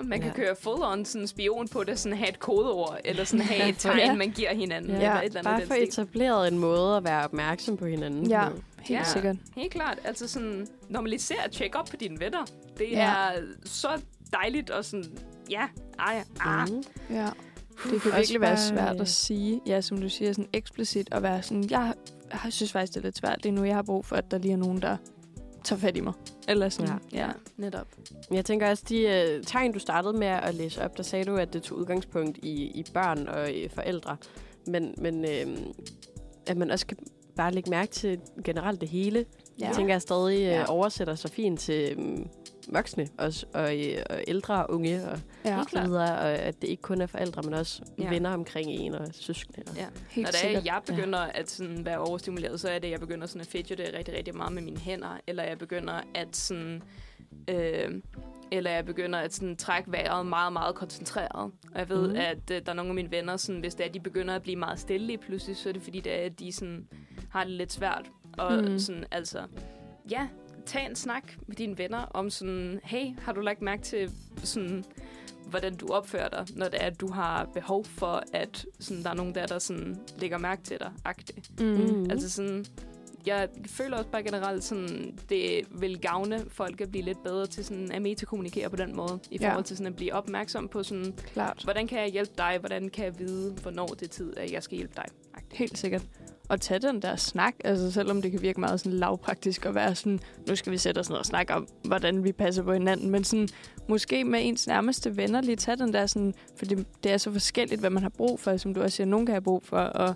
man kan køre full-on sådan spion på det, sådan have et kodeord, eller sådan have et tegn, man giver hinanden. Eller et eller andet bare for etableret en måde at være opmærksom på hinanden. Ja, helt sikkert. Helt klart. Altså sådan, normalisere at tjekke op på dine venner. Det er så dejligt og sådan, ja. Det kan virkelig være svært at sige, som du siger, sådan eksplicit, og være sådan, jeg synes faktisk, det er lidt svært lige nu. Jeg har brug for, at der lige er nogen, der tager fat i mig. Eller sådan. Ja, netop. Jeg tænker også, de tegn, du startede med at læse op, der sagde du, at det tog udgangspunkt i børn og forældre. Men at man også kan bare lægge mærke til generelt det hele. Jeg tænker, jeg stadig oversætter så fint til... voksne også, og ældre og unge og videre, og at det ikke kun er forældre, men også venner omkring en og søskende. Og når det er, jeg begynder at sådan være overstimuleret, så er det, jeg begynder sådan at fidgete rigtig, rigtig meget med mine hænder, eller jeg begynder at sådan... trække vejret meget, meget koncentreret. Og jeg ved, at der er nogle af mine venner, sådan, hvis det er, de begynder at blive meget stille lige pludselig, så er det fordi, det er, at de sådan, har det lidt svært. Og sådan, altså... Ja, tag en snak med dine venner om sådan, hey, har du lagt mærke til sådan, hvordan du opfører dig, når det er, at du har behov for, at sådan, der er nogen, der sådan, lægger mærke til dig, agtigt. Altså sådan, jeg føler også bare generelt, sådan det vil gavne folk at blive lidt bedre til sådan at metakommunikere på den måde, i forhold til sådan at blive opmærksom på sådan, hvordan kan jeg hjælpe dig, hvordan kan jeg vide, hvornår det er tid, at jeg skal hjælpe dig. Helt sikkert. Og tage den der snak, altså selvom det kan virke meget sådan lavpraktisk at være sådan, nu skal vi sætte os ned og snakke om, hvordan vi passer på hinanden, men sådan, måske med ens nærmeste venner lige tage den der sådan, for det er så forskelligt, hvad man har brug for, som du også siger, nogen kan have brug for, og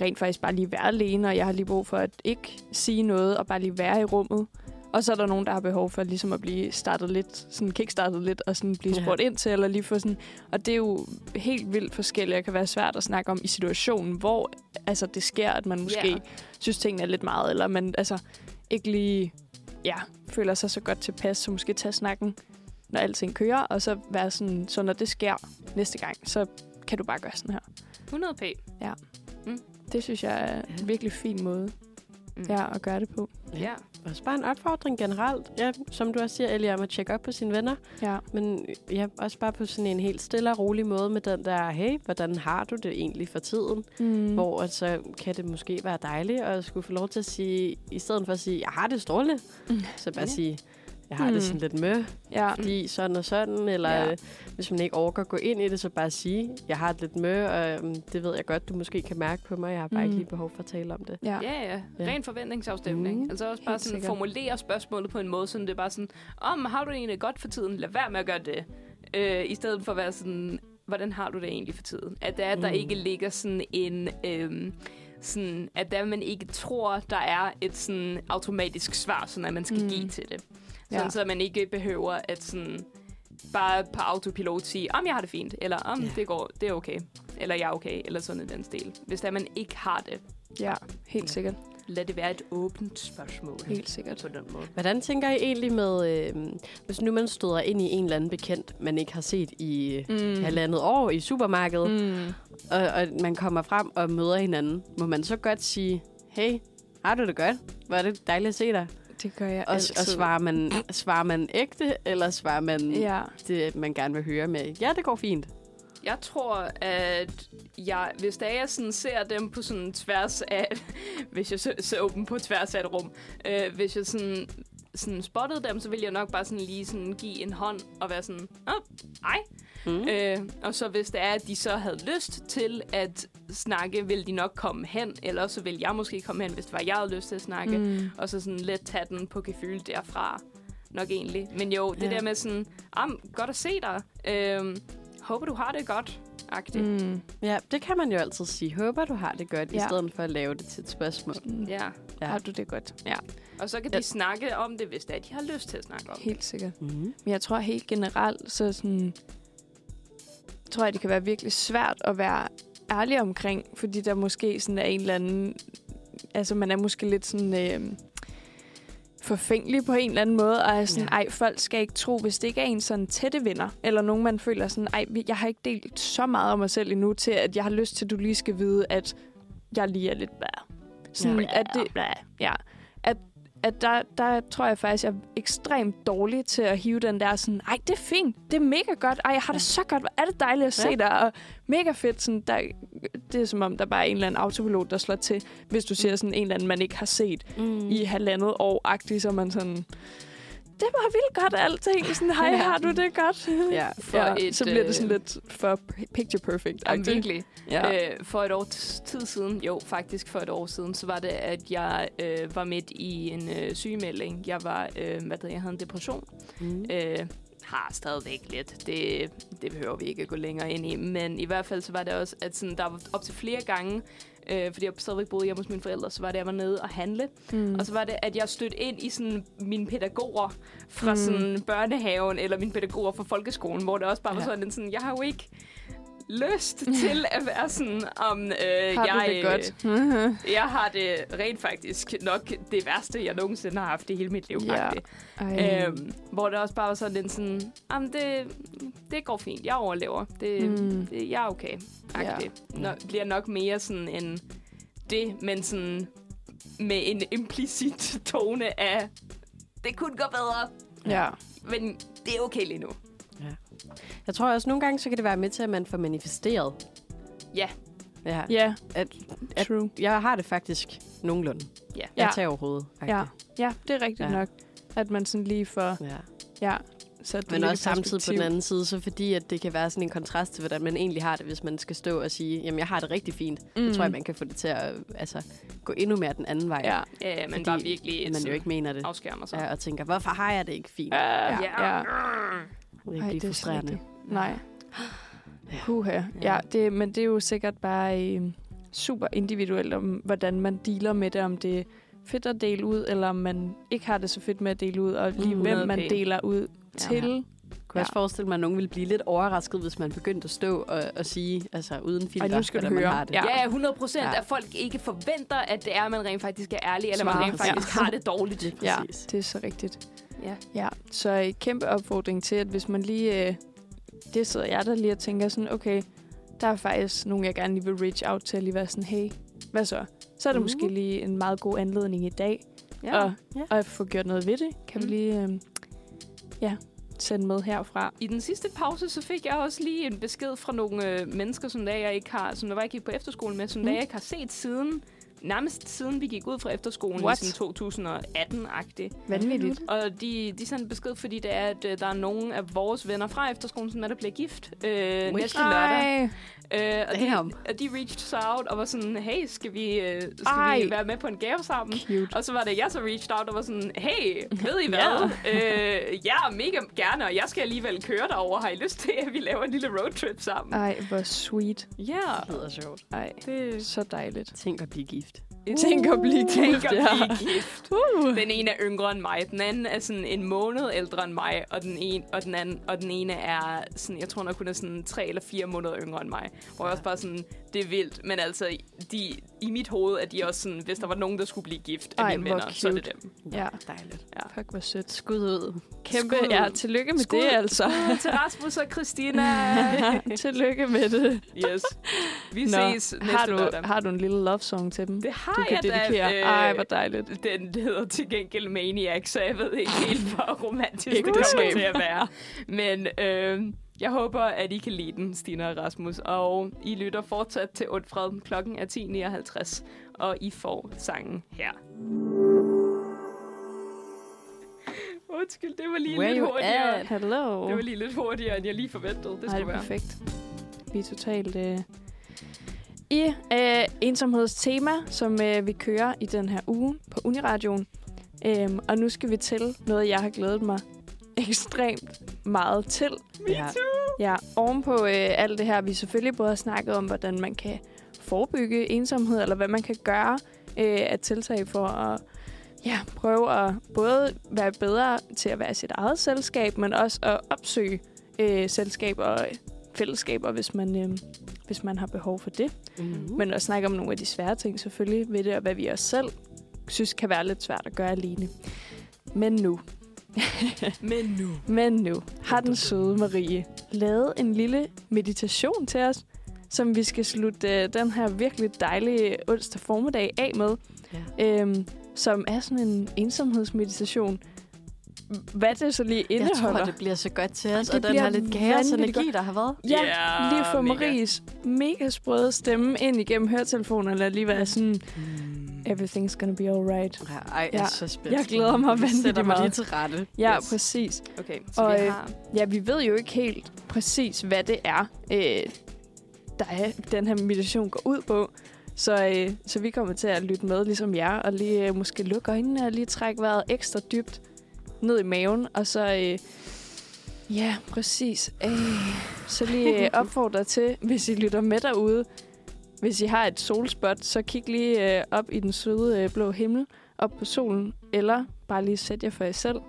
rent faktisk bare lige være alene, og jeg har lige brug for at ikke sige noget, og bare lige være i rummet. Og så er der nogen, der har behov for ligesom at blive startet lidt, sådan kickstartet lidt, og sådan blive spurgt ind til, eller lige få sådan... Og det er jo helt vildt forskelligt, og kan være svært at snakke om i situationen, hvor altså, det sker, at man måske synes, tingene er lidt meget, eller man altså ikke lige føler sig så godt tilpas, så måske tage snakken, når alting kører, og så være sådan, så når det sker næste gang, så kan du bare gøre sådan her. 100p. Ja. Mm. Det synes jeg er en virkelig fin måde at gøre det på. Ja. Også bare en opfordring generelt. Ja, som du også siger, Ellie, om at tjekke op på sine venner. Ja. Men også bare på sådan en helt stille og rolig måde med den der, hey, hvordan har du det egentlig for tiden? Mm. Hvor så altså, kan det måske være dejligt at skulle få lov til at sige, i stedet for at sige, jeg har det strålende, så bare sige, jeg har det sådan lidt mø, fordi sådan og sådan, eller hvis man ikke orker at gå ind i det, så bare sige, jeg har det lidt mø, og det ved jeg godt, du måske kan mærke på mig, jeg har bare ikke lige behov for at tale om det. Ja. Ren forventningsafstemning. Altså også bare helt sådan sikkert. Formulere spørgsmålet på en måde, sådan det er bare sådan, har du det egentlig godt for tiden? Lad være med at gøre det. I stedet for at være sådan, hvordan har du det egentlig for tiden? At der, der ikke ligger sådan en... sådan, at der man ikke tror, der er et sådan automatisk svar, sådan at man skal give til det. Sådan, så man ikke behøver at sådan, bare på autopilot sige, jeg har det fint, eller det går, det er okay, eller jeg er okay, eller sådan i den stil. Hvis der man ikke har det. Ja, helt sikkert. Lad det være et åbent spørgsmål. Helt sikkert på den måde. Hvordan tænker I egentlig med, hvis nu man støder ind i en eller anden bekendt, man ikke har set i halvandet år i supermarkedet, og man kommer frem og møder hinanden, må man så godt sige, hey, har du det godt? Var det dejligt at se dig? Det gør jeg altid. Og svarer man ægte, eller svarer man det, man gerne vil høre med? Ja, det går fint. Jeg tror, at hvis da jeg sådan ser dem på sådan tværs af... hvis jeg så åben på tværs af et rum. Hvis jeg sådan spottede dem, så ville jeg nok bare sådan lige sådan give en hånd og være sådan... ej. Og så hvis det er, at de så havde lyst til at snakke, ville de nok komme hen. Eller så ville jeg måske komme hen, hvis det var, jeg havde lyst til at snakke. Og så sådan let tage den på kefyl derfra. Nok egentlig. Men jo, det der med sådan... godt at se dig. Håber, du har det godt. Ja, det kan man jo altid sige. Håber, du har det godt, i stedet for at lave det til et spørgsmål. Ja. Har du det godt? Ja. Og så kan de snakke om det, hvis det er, de har lyst til at snakke om det. Helt sikkert. Men jeg tror helt generelt, så sådan, tror jeg, det kan være virkelig svært at være ærlig omkring, fordi der måske sådan er en eller anden... Altså, man er måske lidt sådan... forfængelig på en eller anden måde, og er sådan, folk skal ikke tro, hvis det ikke er en sådan tætte venner, eller nogen, man føler sådan, jeg har ikke delt så meget om mig selv endnu, til at jeg har lyst til, at du lige skal vide, at jeg lige er lidt blæh. Sådan, at det, at der tror jeg faktisk, jeg er ekstremt dårlig til at hive den der sådan, det er fint, det er mega godt, jeg har det så godt, hvor er det dejligt at se dig, og mega fedt, sådan, der, det er som om, der bare er en eller anden autopilot, der slår til, hvis du siger sådan en eller anden, man ikke har set i halvandet år-agtigt, så man sådan, det var vildt godt alting, sådan, hej, har du det godt? Så bliver det sådan lidt for picture perfect. Virkelig. Ja. For et års tid siden, så var det, at jeg var midt i en sygemelding. Jeg var, jeg havde en depression. Har stadigvæk lidt. Det behøver vi ikke at gå længere ind i. Men i hvert fald, så var det også, at sådan, der var op til flere gange, fordi jeg stadigvæk boede hjemme hos mine forældre, så var det, at jeg var nede og handle. Og så var det, at jeg stødte ind i sådan, mine pædagoger fra sådan, børnehaven, eller mine pædagoger fra folkeskolen, hvor det også bare var sådan, jeg har jo ikke lyst til at være sådan, har jeg det godt? Jeg har det rent faktisk nok det værste, jeg nogensinde har haft i hele mit liv. Hvor det også bare var sådan, det går fint, jeg overlever. Det, jeg er okay. Bliver nok mere sådan en det, men sådan med en implicit tone af, det kunne gå bedre, men det er okay lige nu. Jeg tror også, nogle gange, så kan det være med til, at man får manifesteret. Ja. Ja, yeah. True. Jeg har det faktisk nogenlunde. Yeah. Jeg tager overhovedet. Ja. Ja, det er rigtigt nok. At man sådan lige får... Ja. Så men også samtidig på den anden side, så fordi at det kan være sådan en kontrast til, hvordan man egentlig har det, hvis man skal stå og sige, jamen jeg har det rigtig fint. Så tror jeg, man kan få det til at gå endnu mere den anden vej. Ja, men bare virkelig man jo ikke mener det. Afskærmer sig. Ja, og tænker, hvorfor har jeg det ikke fint? Virkelig ej, det frustrerende. Rigtigt. Nej. Men det er jo sikkert bare super individuelt, om hvordan man dealer med det, om det er fedt at dele ud, eller om man ikke har det så fedt med at dele ud, og lige hvem man deler ud til. Kunne jeg også forestille mig, at nogen ville blive lidt overrasket, hvis man begyndte at stå og sige, uden filter, hvordan man har det. Ja, 100% af folk ikke forventer, at det er, at man rent faktisk er ærlig, eller man rent faktisk har det dårligt. Det er præcis. Det er så rigtigt. Ja. Så en kæmpe opfordring til, at hvis man lige... det sidder jeg der lige og tænker sådan, okay, der er faktisk nogen, jeg gerne lige vil reach out til, og lige være sådan, hey, hvad så? Så er det måske lige en meget god anledning i dag, og få gjort noget ved det. Kan vi lige... sende med herfra. I den sidste pause, så fik jeg også lige en besked fra nogle mennesker, som der var, jeg gik på efterskolen med, som jeg ikke har set siden, nærmest siden vi gik ud fra efterskolen, ligesom 2018-agtigt. Vanvittigt. Og de sendte en besked, fordi det er, at der er nogen af vores venner fra efterskolen, som der bliver gift næste lørdag. Og de reached sig out og var sådan, hey, skal vi være med på en gave sammen? Cute. Og så var det, jeg så reached out og var sådan, hey, ved I hvad? Ja, mega gerne, og jeg skal alligevel køre derover. Har I lyst til, at vi laver en lille roadtrip sammen? Ej, hvor sweet. Ja. Det lyder sjovt. Ej, det er så dejligt. Tænk at blive gift. Tænk at blive gift. Den ene er yngre end mig, den anden er sådan en måned ældre end mig, og den ene er sådan, jeg tror nok kun er sådan 3 eller 4 måneder yngre end mig. Hvor jeg også bare sådan, det er vildt, men altså i mit hoved er de også sådan, hvis der var nogen, der skulle blive gift af mine venner, så er det dem. Ja, dejligt. Ja. Fuck, hvor sødt. Skud ud. Kæmpe, tillykke med det altså. Til Rasmus og Christina. Tillykke med det. Yes. Vi ses næste lørdag. Har du en lille love song til dem? Det har du jeg dedikere. Ej, hvor dejligt. Den hedder til gengæld Maniac, så jeg ved ikke helt, hvor romantisk det kommer til at være. Men... jeg håber, at I kan lide den, Stine og Rasmus, og I lytter fortsat til Undfred. Klokken er 10:59, og I får sangen her. Undskyld, det var lige lidt hurtigere. Hello. Det var lige lidt hurtigere, end jeg lige forventede. Det skulle være perfekt. Vi er totalt i ensomhedstema, som vi kører i den her uge på UNI-radioen. Og nu skal vi til noget, jeg har glædet mig ekstremt meget til. Me too! Ja, ovenpå alt det her, vi selvfølgelig både har snakket om, hvordan man kan forebygge ensomhed, eller hvad man kan gøre at tiltag for at prøve at både være bedre til at være sit eget selskab, men også at opsøge selskaber og fællesskaber, hvis man har behov for det. Mm-hmm. Men at snakke om nogle af de svære ting selvfølgelig ved det, og hvad vi også selv synes kan være lidt svært at gøre alene. Men nu har den søde Marie lavet en lille meditation til os, som vi skal slutte den her virkelig dejlige onsdag formiddag af med, som er sådan en ensomhedsmeditation. Hvad det så lige indeholder. Jeg tror, det bliver så godt til os, og den har lidt kaos energi, der har været. Ja, lige for Maries mega sprøde stemme ind igennem høretelefoner, eller lige være sådan... Everything's gonna be alright. Jeg er så spændt. Jeg glæder mig vanvittigt meget. Lige til rette. Ja, præcis. Okay, så og, vi ved jo ikke helt præcis, hvad det er, den her meditation går ud på. Så vi kommer til at lytte med, ligesom jer, og lige måske lukke øjnene og lige trække vejret ekstra dybt ned i maven. Og så... præcis. Så lige opfordrer til, hvis I lytter med derude, hvis I har et solspot, så kig lige op i den søde blå himmel, op på solen, eller bare lige sæt jer for jer selv.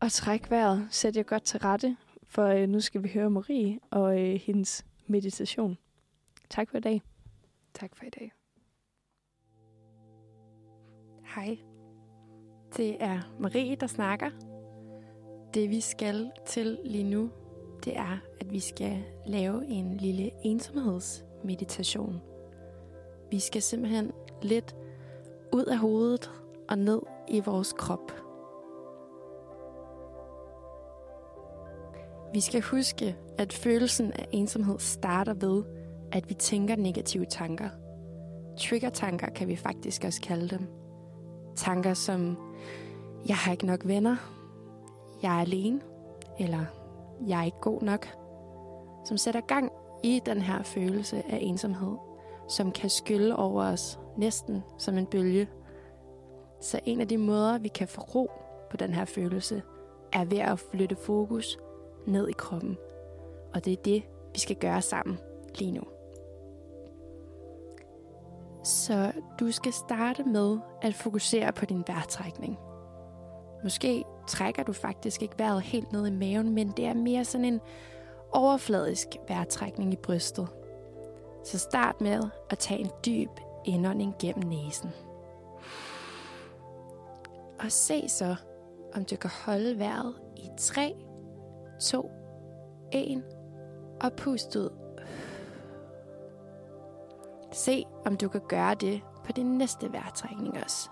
Og træk vejret, sæt jer godt til rette, for nu skal vi høre Marie og hendes meditation. Tak for i dag. Tak for i dag. Hej. Det er Marie, der snakker. Det vi skal til lige nu, det er, at vi skal lave en lille ensomhedsmeditation. Vi skal simpelthen lidt ud af hovedet og ned i vores krop. Vi skal huske, at følelsen af ensomhed starter ved, at vi tænker negative tanker. Trigger-tanker kan vi faktisk også kalde dem. Tanker som, jeg har ikke nok venner, jeg er alene, eller jeg er ikke god nok, som sætter gang i den her følelse af ensomhed, som kan skylle over os næsten som en bølge. Så en af de måder, vi kan få ro på den her følelse, er ved at flytte fokus ned i kroppen. Og det er det, vi skal gøre sammen lige nu. Så du skal starte med at fokusere på din vejrtrækning. Måske trækker du faktisk ikke vejret helt ned i maven, men det er mere sådan en overfladisk vejrtrækning i brystet. Så start med at tage en dyb indånding gennem næsen. Og se så, om du kan holde vejret i 3, 2, 1 og pust ud. Se, om du kan gøre det på din næste vejrtrækning også.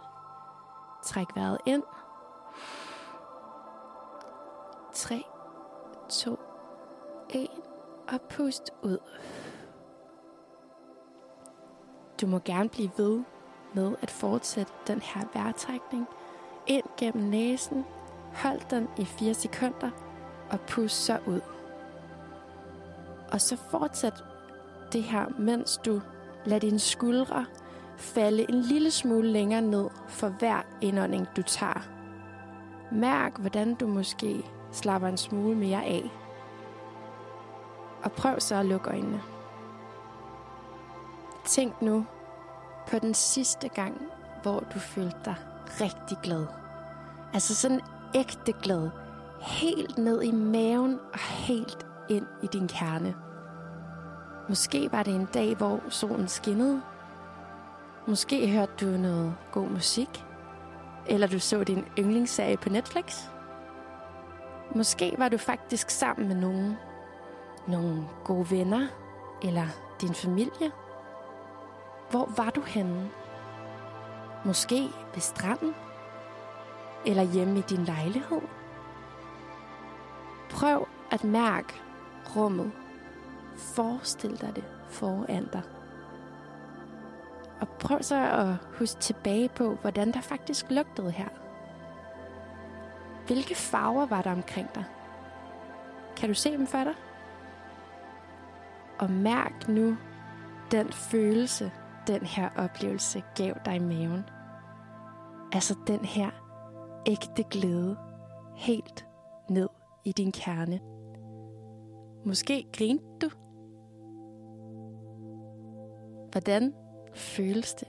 Træk vejret ind. 3, 2, 1 og pust ud. Du må gerne blive ved med at fortsætte den her vejrtrækning ind gennem næsen. Hold den i 4 sekunder og pust så ud. Og så fortsæt det her, mens du lader dine skuldre falde en lille smule længere ned for hver indånding, du tager. Mærk, hvordan du måske slapper en smule mere af. Og prøv så at lukke øjnene. Tænk nu på den sidste gang, hvor du følte dig rigtig glad. Altså sådan ægte glad. Helt ned i maven og helt ind i din kerne. Måske var det en dag, hvor solen skinnede. Måske hørte du noget god musik. Eller du så din yndlingsserie på Netflix. Måske var du faktisk sammen med nogen. Nogle gode venner. Eller din familie. Hvor var du henne? Måske ved stranden? Eller hjemme i din lejlighed? Prøv at mærke rummet. Forestil dig det foran dig. Og prøv så at huske tilbage på, hvordan der faktisk lugtede her. Hvilke farver var der omkring dig? Kan du se dem for dig? Og mærk nu den følelse, den her oplevelse gav dig i maven. Altså den her ægte glæde, helt ned i din kerne. Måske grinte du? Hvordan føles det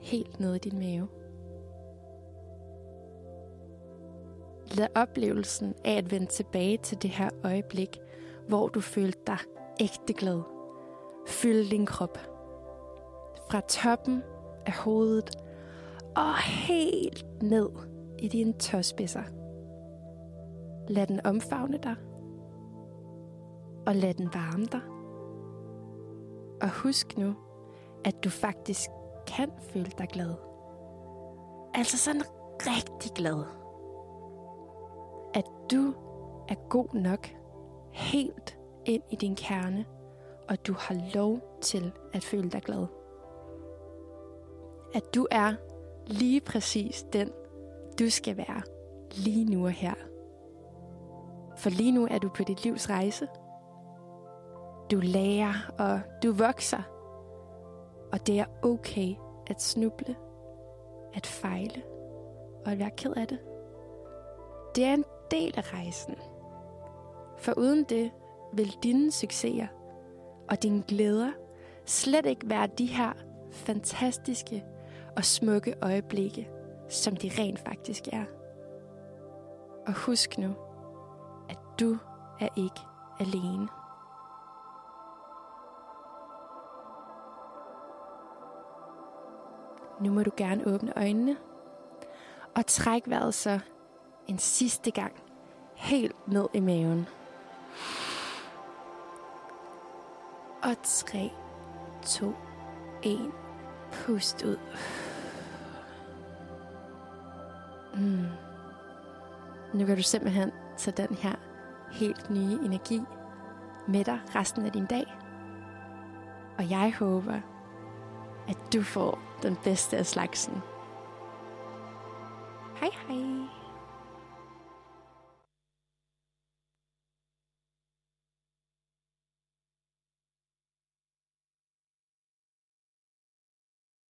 helt ned i din mave? Lad oplevelsen af at vende tilbage til det her øjeblik, hvor du følte dig ægte glad, fylde din krop. Fra toppen af hovedet og helt ned i dine tåspidser. Lad den omfavne dig. Og lad den varme dig. Og husk nu, at du faktisk kan føle dig glad. Altså sådan rigtig glad. At du er god nok helt ind i din kerne, og du har lov til at føle dig glad. At du er lige præcis den, du skal være lige nu og her. For lige nu er du på dit livs rejse. Du lærer, og du vokser. Og det er okay at snuble, at fejle og at være ked af det. Det er en del af rejsen. For uden det vil dine succeser og dine glæder slet ikke være de her fantastiske og smukke øjeblikke, som de rent faktisk er. Og husk nu, at du er ikke alene. Nu må du gerne åbne øjnene og træk vejret så en sidste gang helt ned i maven. Og 3, 2, 1. Pust ud. Nu kan du simpelthen tage den her helt nye energi med dig resten af din dag. Og jeg håber, at du får den bedste af slagsen. Hej hej.